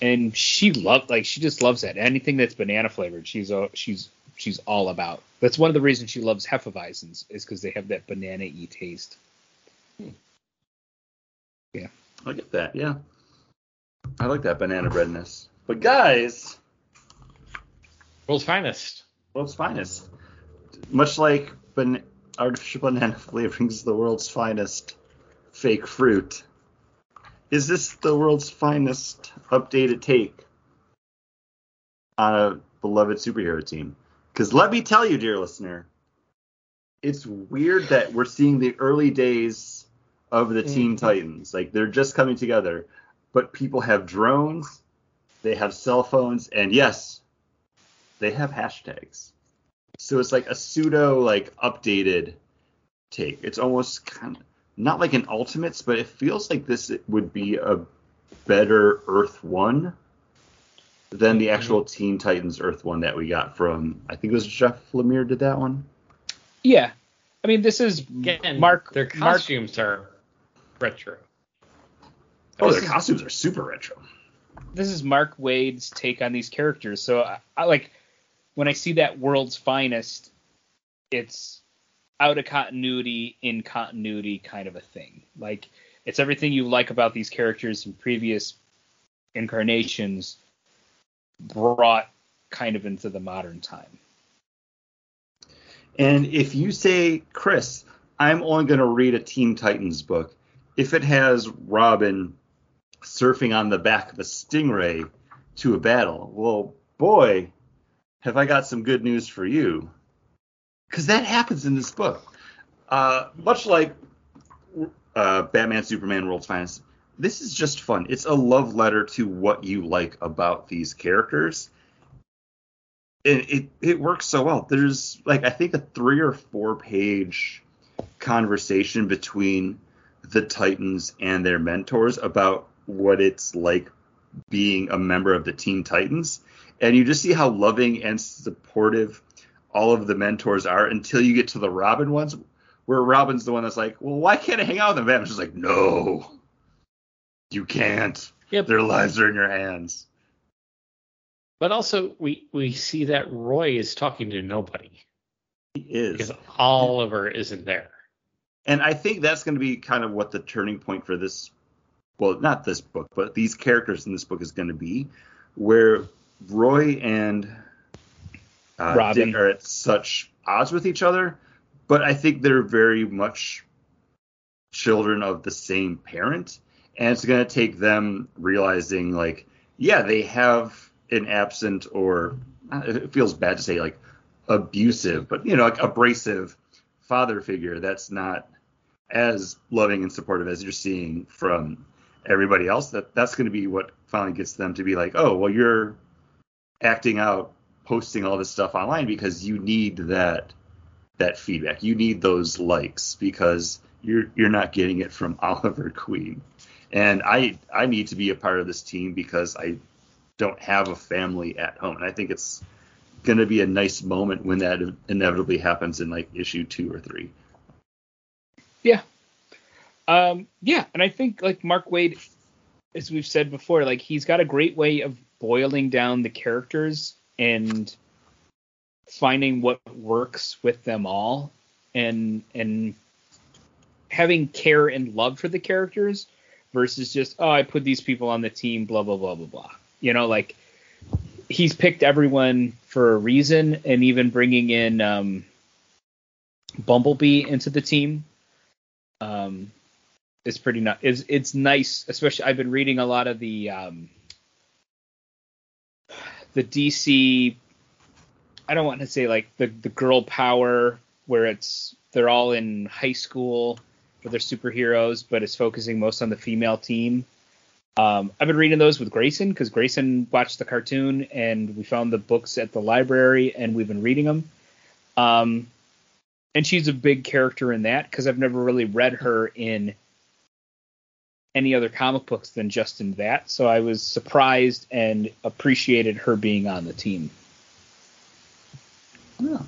and she just loves that. Anything that's banana flavored, she's all about. That's one of the reasons she loves Hefeweizens, is because they have that banana-y taste. Yeah, I get that. Yeah, I like that banana breadness. But guys, world's finest, much like artificial banana flavoring is the world's finest fake fruit. Is this the world's finest updated take on a beloved superhero team? Because let me tell you, dear listener, it's weird that we're seeing the early days of the Teen Titans. Like, they're just coming together, but people have drones, they have cell phones, and yes, they have hashtags. So it's like a pseudo, like, updated take. It's almost kind of not like an Ultimates, but it feels like this would be a better Earth One than the actual Teen Titans Earth One that we got from, I think it was Jeff Lemire did that one. Yeah, I mean, this is Mark. Their costumes are retro. Their costumes are super retro. This is Mark Waid's take on these characters. So I like. When I see that world's finest, it's out of continuity, in continuity kind of a thing. Like, it's everything you like about these characters in previous incarnations brought kind of into the modern time. And if you say, Chris, I'm only going to read a Teen Titans book if it has Robin surfing on the back of a stingray to a battle, well, boy, have I got some good news for you? Because that happens in this book. Much like Batman, Superman, World's Finest. This is just fun. It's a love letter to what you like about these characters. And it works so well. There's, like, I think a 3 or 4 page conversation between the Titans and their mentors about what it's like being a member of the Teen Titans. And you just see how loving and supportive all of the mentors are until you get to the Robin ones, where Robin's the one that's like, well, why can't I hang out with them? Batman's just like, no, you can't. Yep. Their lives are in your hands. But also, we see that Roy is talking to nobody. He is. Because Oliver isn't there. And I think that's going to be kind of what the turning point for this, well, not this book, but these characters in this book is going to be, where Roy and Dick are at such odds with each other, but I think they're very much children of the same parent, and it's going to take them realizing, like, yeah, they have an absent, or it feels bad to say, like, abusive, but, you know, like, abrasive father figure that's not as loving and supportive as you're seeing from everybody else. That's going to be what finally gets them to be like, oh, well, you're acting out, posting all this stuff online because you need that feedback. You need those likes because you're not getting it from Oliver Queen. And I need to be a part of this team because I don't have a family at home. And I think it's going to be a nice moment when that inevitably happens in, like, issue 2 or 3. Yeah. Yeah. And I think, like, Mark Waid, as we've said before, like, he's got a great way of boiling down the characters and finding what works with them all, and having care and love for the characters versus just, oh, I put these people on the team, blah, blah, blah, blah, blah. You know, like, he's picked everyone for a reason, and even bringing in Bumblebee into the team is pretty nice. It's nice, especially I've been reading a lot of the DC, I don't want to say, like, the girl power, where it's they're all in high school, where they're superheroes, but it's focusing most on the female team. I've been reading those with Grayson, because Grayson watched the cartoon, and we found the books at the library, and we've been reading them. And she's a big character in that, because I've never really read her in any other comic books than just in that. So I was surprised and appreciated her being on the team. Yeah.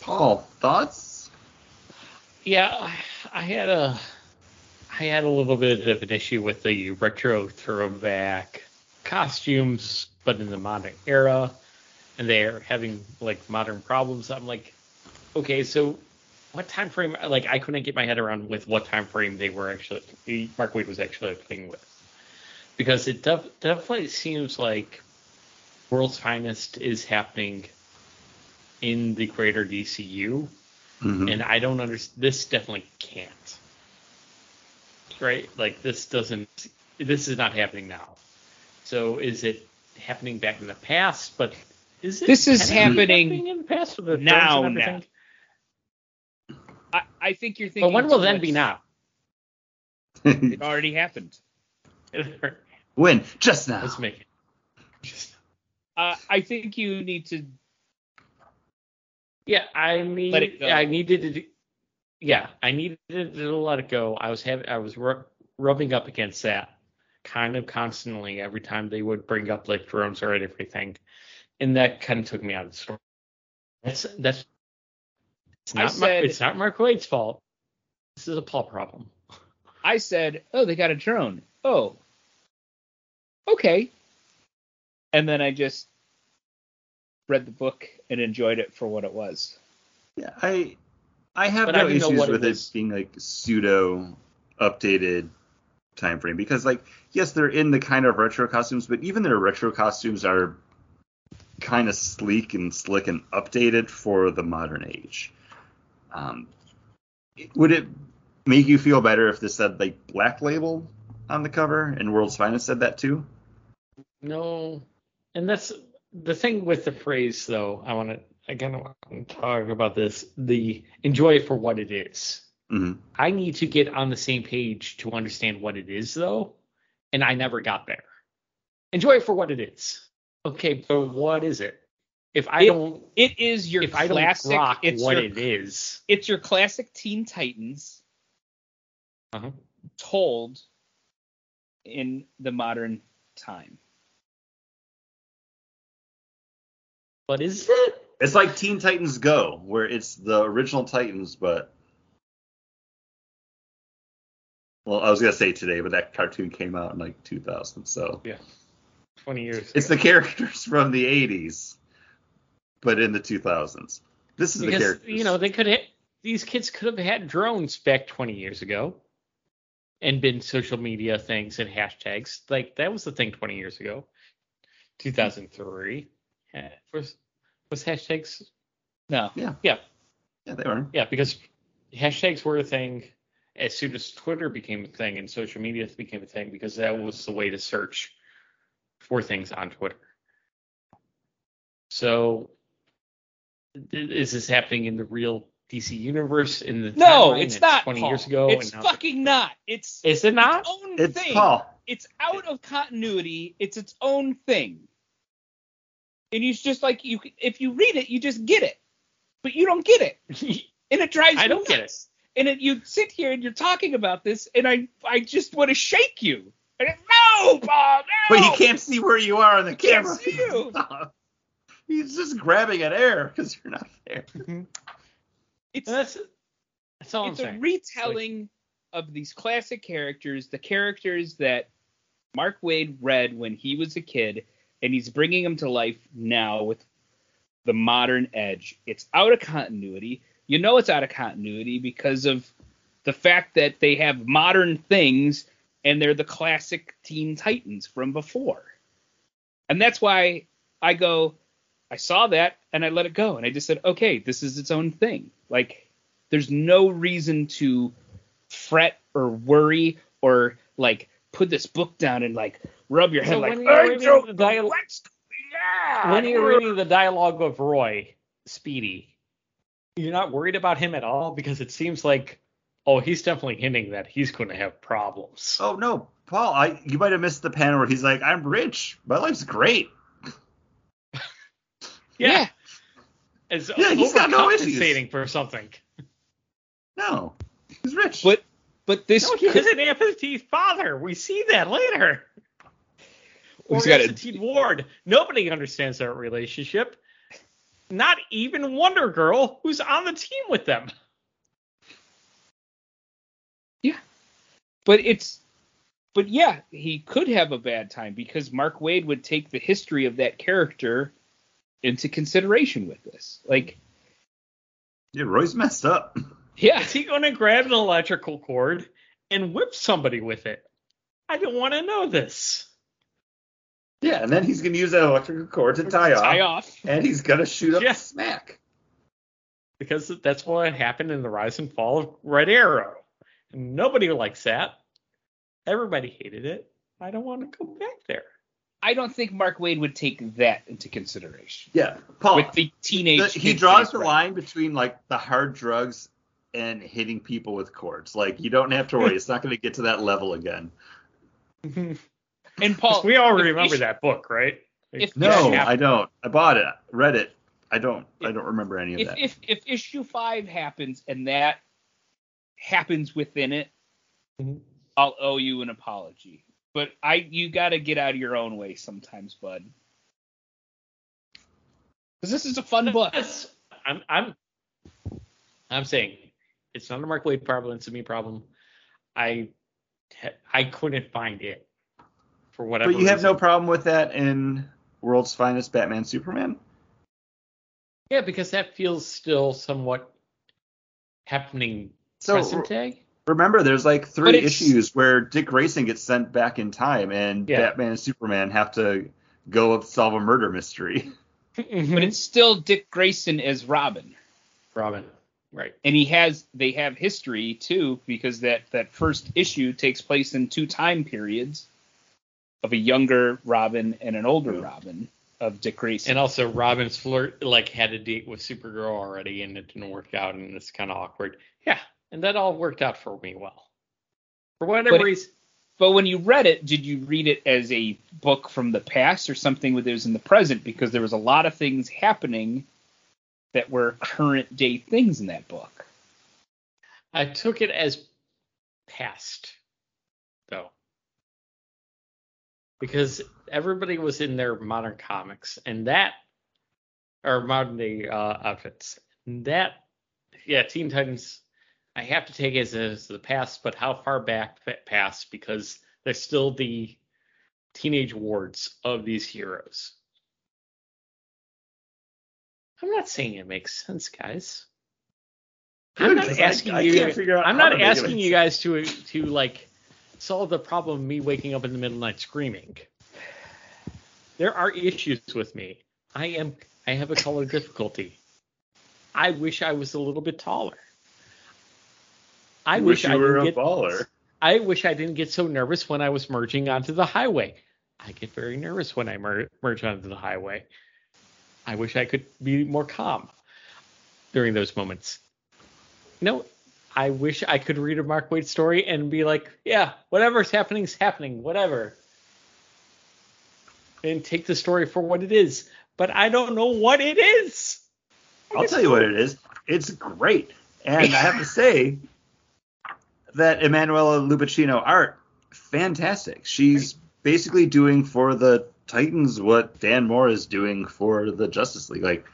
Paul, thoughts? Yeah, I had a little bit of an issue with the retro throwback costumes, but in the modern era, and they're having, like, modern problems. I'm like, okay, so what time frame? Like, I couldn't get my head around with what time frame they were actually, Mark Waid was actually playing with, because it definitely seems like World's Finest is happening in the greater DCU, mm-hmm. and I don't understand. This definitely can't. Right, like, this is not happening now. So is it happening back in the past? But is it this is happening in the past with the now. I think you're thinking, but when will then be now? It already happened. When? Just now. Let's make it. Just now. I think you need to. Yeah, I mean, let it go. Yeah, I needed to let it go. I was rubbing up against that kind of constantly every time they would bring up, like, drones or everything, and that kind of took me out of the story. That's it's not Mark Waid's fault. This is a Paul problem. I said, oh, they got a drone. Oh, okay. And then I just read the book and enjoyed it for what it was. Yeah, I have no issues with it being, like, pseudo updated time frame, because, like, yes, they're in the kind of retro costumes, but even their retro costumes are kind of sleek and slick and updated for the modern age. Would it make you feel better if this said, like, Black Label on the cover and World's Finest said that too? No. And that's the thing with the phrase, though. I want to I kind of want to talk about this. The enjoy it for what it is. Mm-hmm. I need to get on the same page to understand what it is, though, and I never got there. Enjoy it for what it is. Okay, but what is it? It's your classic Teen Titans told in the modern time. What is it? It's like Teen Titans Go, where it's the original Titans, but... Well, I was going to say today, but that cartoon came out in, 2000, so... Yeah, 20 years It's ago. The characters from the 80s, but in the 2000s. This is the characters. These kids could have had drones back 20 years ago and been social media things and hashtags. That was the thing 20 years ago. 2003. Was hashtags? No. Yeah, they were. Yeah, because hashtags were a thing as soon as Twitter became a thing and social media became a thing, because that was the way to search for things on Twitter. So is this happening in the real DC universe? No, it's not, 20 Paul. Years ago. It's fucking not. Is it not? Its own thing. Paul. It's out of continuity. It's its own thing. And you just if you read it, you just get it, but you don't get it, and it drives me nuts. I don't get it. And you sit here and you're talking about this, and I just want to shake you. No, Bob, no. But you can't see where you are on the camera. Can't see you. He's just grabbing at air because you're not there. That's all I'm saying. It's a retelling of these classic characters, the characters that Mark Waid read when he was a kid. And he's bringing them to life now with the modern edge. It's out of continuity. You know it's out of continuity because of the fact that they have modern things and they're the classic Teen Titans from before. And that's why I saw that and I let it go. And I just said, okay, this is its own thing. There's no reason to fret or worry or, put this book down and, rub your head when you're reading the dialogue of Roy Speedy, you're not worried about him at all, because it seems he's definitely hinting that he's going to have problems. Oh no, Paul, you might have missed the panel where he's like, I'm rich, my life's great. Yeah. Yeah, he's got no issues for something. No, he's rich. But this isn't Anthony's father. We see that later. Or Teen Ward. Nobody understands that relationship. Not even Wonder Girl, who's on the team with them. Yeah. But he could have a bad time because Mark Waid would take the history of that character into consideration with this. Yeah, Roy's messed up. Yeah. Is he going to grab an electrical cord and whip somebody with it? I don't want to know this. Yeah, and then he's going to use that electrical cord to tie off. And he's going to shoot up Smack. Because that's what happened in the rise and fall of Red Arrow. And nobody likes that. Everybody hated it. I don't want to go back there. I don't think Mark Waid would take that into consideration. Yeah, Paul. With the teenage... he draws the line between, the hard drugs and hitting people with cords. You don't have to worry. It's not going to get to that level again. And Paul, we all remember that book, right? No, I don't. I bought it, read it. I don't remember any of that. If issue 5 happens and that happens within it, I'll owe you an apology. But you got to get out of your own way sometimes, bud. Because this is a fun book. I'm saying it's not a Mark Waid problem. It's a me problem. I couldn't find it. For whatever reason. But you have no problem with that in World's Finest Batman Superman? Yeah, because that feels still somewhat happening present day. Remember, there's 3 issues where Dick Grayson gets sent back in time and Batman and Superman have to go up solve a murder mystery. But it's still Dick Grayson as Robin. Robin, right. And they have history, too, because that first issue takes place in 2 time periods. Of a younger Robin and an older Robin. of decreasing. And also Robin's flirt had a date with Supergirl already and it didn't work out and it's kind of awkward. Yeah. And that all worked out for me well. For whatever reason. But when you read it, did you read it as a book from the past or something that was in the present? Because there was a lot of things happening that were current day things in that book. I took it as past, though. Because everybody was in their modern comics and that, or modern day outfits. And that, yeah, Teen Titans, I have to take it as the past, but how far back past? Because they're still the teenage wards of these heroes. I'm not saying it makes sense, guys. I'm not asking you guys to solve the problem of me waking up in the middle of the night screaming. There are issues with me. I have a color difficulty. I wish I was a little bit taller. I wish you were a baller. I wish I didn't get so nervous when I was merging onto the highway. I get very nervous when I merge onto the highway. I wish I could be more calm during those moments. No, I wish I could read a Mark Waid story and be like, yeah, whatever's happening's happening, whatever. And take the story for what it is. But I don't know what it is. I'll tell you what it is. It's great. And I have to say... that Emanuela Lubacchino art, fantastic. She's basically doing for the Titans what Dan Moore is doing for the Justice League.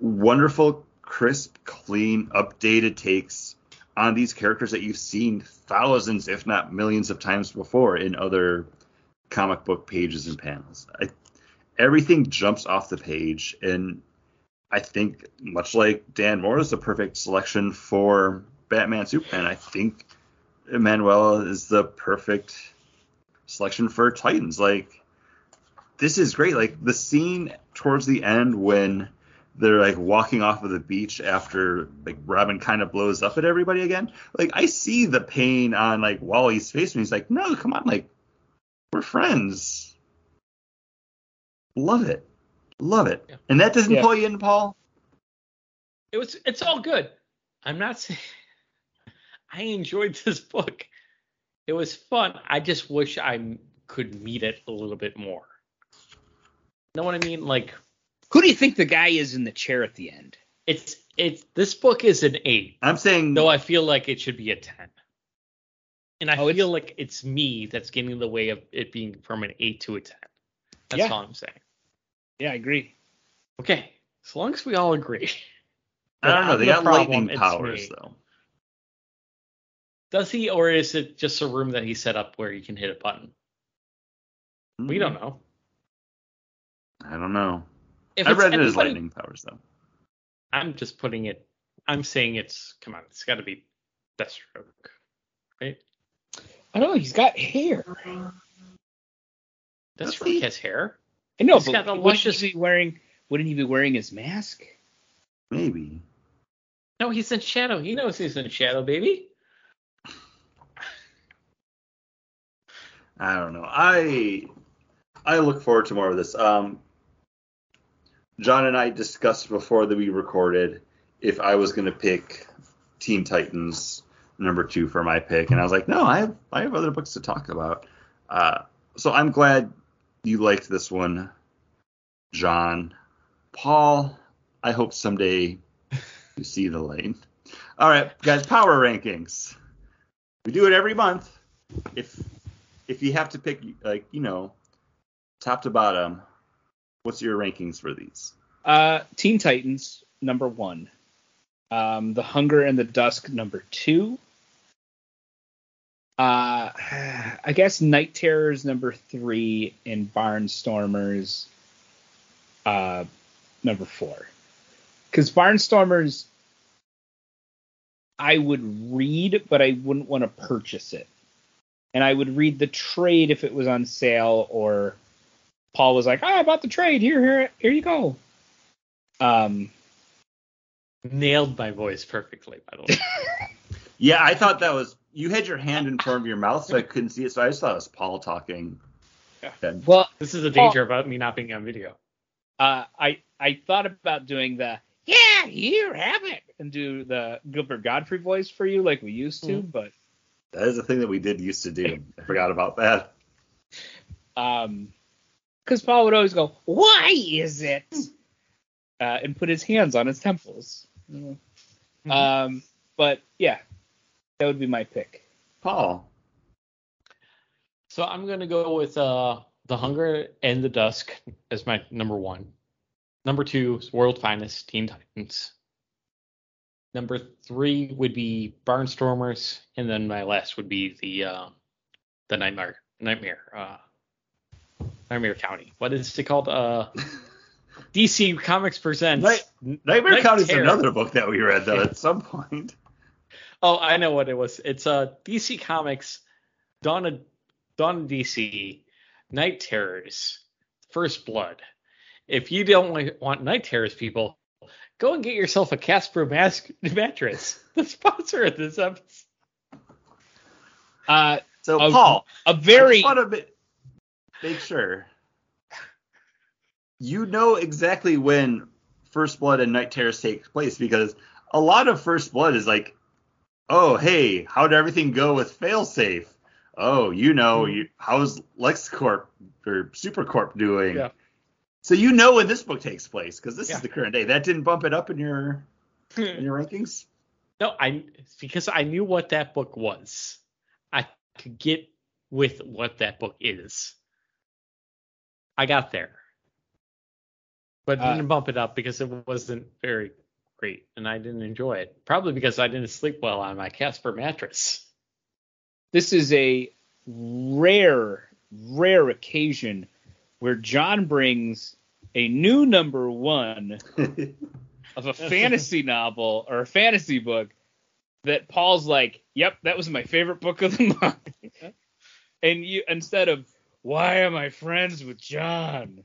Wonderful, crisp, clean, updated takes on these characters that you've seen thousands, if not millions of times before in other comic book pages and panels. Everything jumps off the page, and I think, much like Dan Moore is the perfect selection for Batman, Superman, I think Emanuela is the perfect selection for Titans. This is great. The scene towards the end when they're walking off of the beach after Robin kind of blows up at everybody again. I see the pain on Wally's face, and he's like, "No, come on, we're friends." Love it, love it. Yeah. And that doesn't pull you in, Paul. It's all good. I'm not saying. I enjoyed this book. It was fun. I just wish I could meet it a little bit more. You know what I mean? Who do you think the guy is in the chair at the end? It's this book is an 8. I'm saying, though, I feel like it should be a 10. And I feel like it's me that's getting in the way of it being from an 8 to a 10. That's all I'm saying. Yeah, I agree. Okay. As long as we all agree. I don't know. They got lightning powers, though. Does he, or is it just a room that he set up where you can hit a button? Mm-hmm. We don't know. I don't know. I read it as lightning powers, though. I'm just putting it. I'm saying it's got to be Deathstroke, right? I don't know. He's got hair. Deathstroke has hair. I know, but wouldn't he be wearing his mask? Maybe. No, he's in shadow. He knows he's in shadow, baby. I don't know. I look forward to more of this. John and I discussed before that we recorded if I was going to pick Teen Titans number 2 for my pick, and I was like, no, I have other books to talk about. So I'm glad you liked this one, John. Paul, I hope someday you see the light. All right, guys, power rankings. We do it every month. If you have to pick, top to bottom, what's your rankings for these? Teen Titans, number 1. The Hunger and the Dusk, number 2. I guess Night Terrors, number 3, and Barnstormers, number 4. Because Barnstormers, I would read, but I wouldn't want to purchase it. And I would read the trade if it was on sale, or Paul was like, "I bought the trade. Here you go." Nailed my voice perfectly, by the way. Yeah, I thought that was you had your hand in front of your mouth, so I couldn't see it. So I just thought it was Paul talking. Yeah. Well, this is the danger about me not being on video. I thought about doing the, yeah, here, have it, and do the Gilbert Godfrey voice for you like we used to, but... That is a thing that we did used to do. I forgot about that. Because Paul would always go, why is it? And put his hands on his temples. Mm-hmm. But, yeah, that would be my pick. Paul. So I'm going to go with The Hunger and the Dusk as my number one. Number two is World Finest Teen Titans. Number three would be Barnstormers, and then my last would be the Nightmare County. What is it called? DC Comics Presents Nightmare County is another book that we read though at some point. Oh, I know what it was. It's DC Comics Dawn of DC Night Terrors First Blood. If you don't want night terrors, people, go and get yourself a Casper mattress. The sponsor of this episode. So Paul, a very make sure you know exactly when First Blood and Night Terrors take place, because a lot of First Blood is like, oh hey, how'd everything go with Failsafe? Oh, how's LexCorp or SuperCorp doing? Yeah. So you know when this book takes place, because this is the current day. That didn't bump it up in your rankings? No, because I knew what that book was. I could get with what that book is. I got there. But I didn't bump it up because it wasn't very great, and I didn't enjoy it. Probably because I didn't sleep well on my Casper mattress. This is a rare, rare occasion where John brings a new number one of a fantasy novel or a fantasy book that Paul's like, yep, that was my favorite book of the month. And you, instead of, why am I friends with John?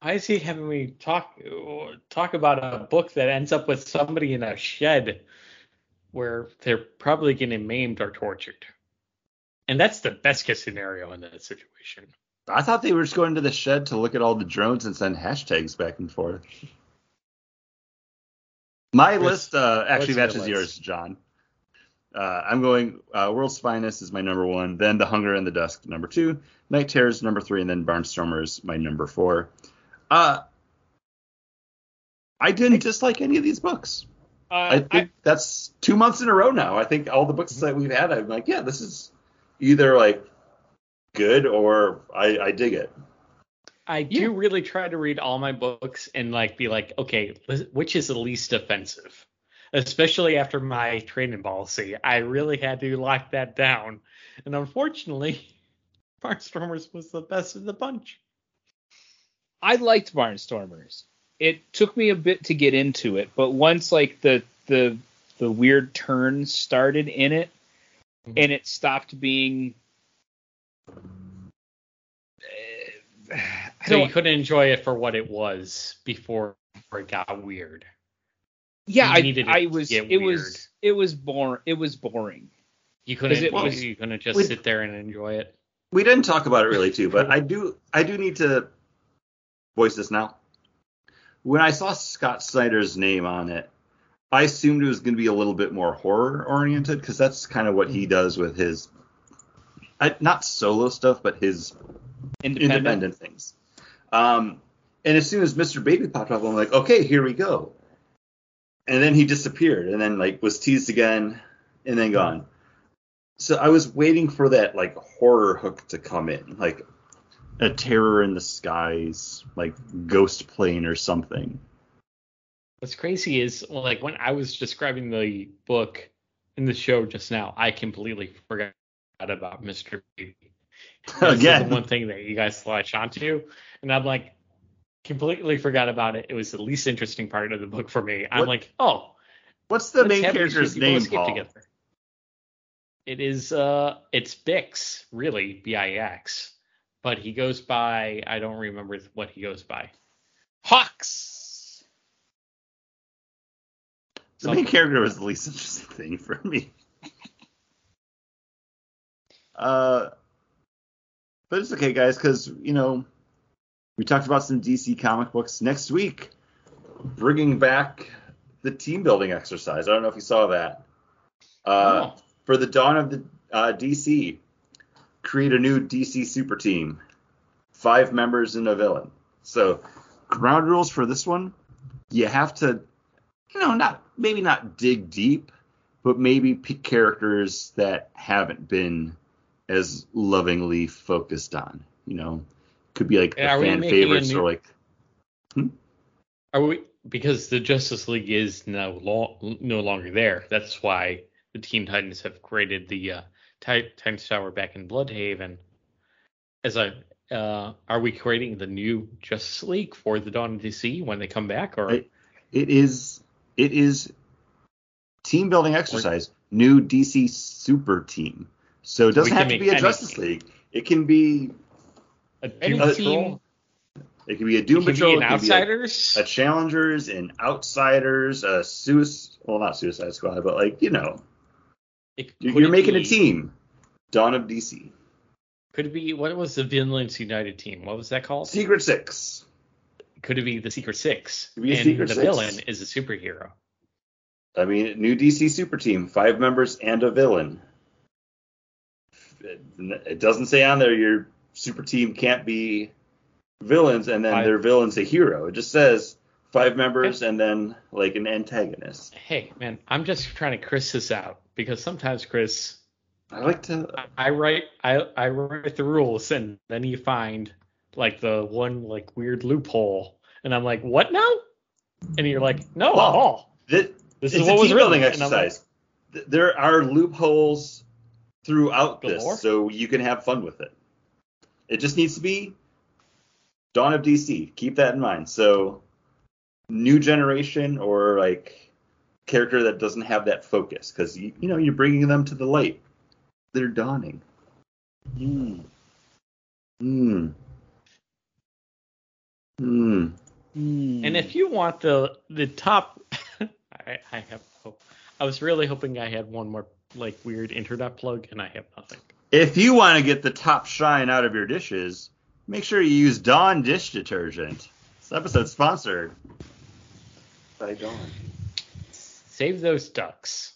Why is he having me talk about a book that ends up with somebody in a shed where they're probably getting maimed or tortured? And that's the best case scenario in that situation. I thought they were just going to the shed to look at all the drones and send hashtags back and forth. My list actually matches yours, John. I'm going World's Finest is my number one, then The Hunger and the Dusk, number two, Night Terrors, number three, and then Barnstormers, my number four. I didn't dislike any of these books. I think that's 2 months in a row now. I think all the books that we've had, I'm like, yeah, this is either like good or I dig it. I do really try to read all my books and like be like, okay, which is the least offensive? Especially after my training policy, I really had to lock that down. And unfortunately, Barnstormers was the best of the bunch. I liked Barnstormers. It took me a bit to get into it, but once like the weird turn started in it, and it stopped being. So you couldn't enjoy it for what it was before it got weird. Yeah, It was boring. You couldn't just sit there and enjoy it. We didn't talk about it really too, but I do need to voice this now. When I saw Scott Snyder's name on it, I assumed it was going to be a little bit more horror-oriented, because that's kind of what he does with his, not solo stuff, but his independent things. And as soon as Mr. Baby popped up, I'm like, okay, here we go. And then he disappeared, and then like was teased again, and then gone. So I was waiting for that like horror hook to come in, like a terror in the skies, like ghost plane or something. What's crazy is, like, when I was describing the book in the show just now, I completely forgot about Mr. Baby. Again, the one thing that you guys latch onto, and I'm like, completely forgot about it. It was the least interesting part of the book for me. I'm like, oh, what's the main character's name, Paul? Together? It is, it's Bix, really, B-I-X, but he goes by, I don't remember what he goes by. Hawks. The main character was the least interesting thing for me. But it's okay, guys, because, you know, We talked about some DC comic books. Next week, bringing back the team building exercise. I don't know if you saw that. For the dawn of the DC, create a new DC super team. 5 members and a villain. So ground rules for this one, you have to, not dig deep, but maybe pick characters that haven't been as lovingly focused on, Could be like fan favorites or like. Are we, because the Justice League is no longer there. That's why the Teen Titans have created the Titans Tower back in Bloodhaven. Are we creating the new Justice League for the Dawn of DC when they come back, or it is team building exercise, new DC super team. So it doesn't have to be a Justice League. It can be. It could be a Doom Patrol. It could be an Outsiders. A Challengers, an Outsiders, a not Suicide Squad, but you're making a team. Dawn of DC. Could it be, what was the Villains United team? What was that called? Secret Six. Could it be the Secret Six? The villain is a superhero. New DC super team, 5 members and a villain. It doesn't say on there your super team can't be villains, and then their villain's a hero. It just says 5 members and then an antagonist. Hey, man, I'm just trying to Chris this out, because sometimes Chris, I write the rules, and then you find the one weird loophole, and I'm like, what now? And you're like, no, this is what was written. Exercise. There are loopholes throughout this, so you can have fun with it. It just needs to be Dawn of DC. Keep that in mind. So, new generation or character that doesn't have that focus, because you're bringing them to the light. They're dawning. And if you want the top, I was really hoping I had one more weird internet plug, and I have nothing. If you want to get the top shine out of your dishes, make sure you use Dawn dish detergent. This episode's sponsored by Dawn. Save those ducks.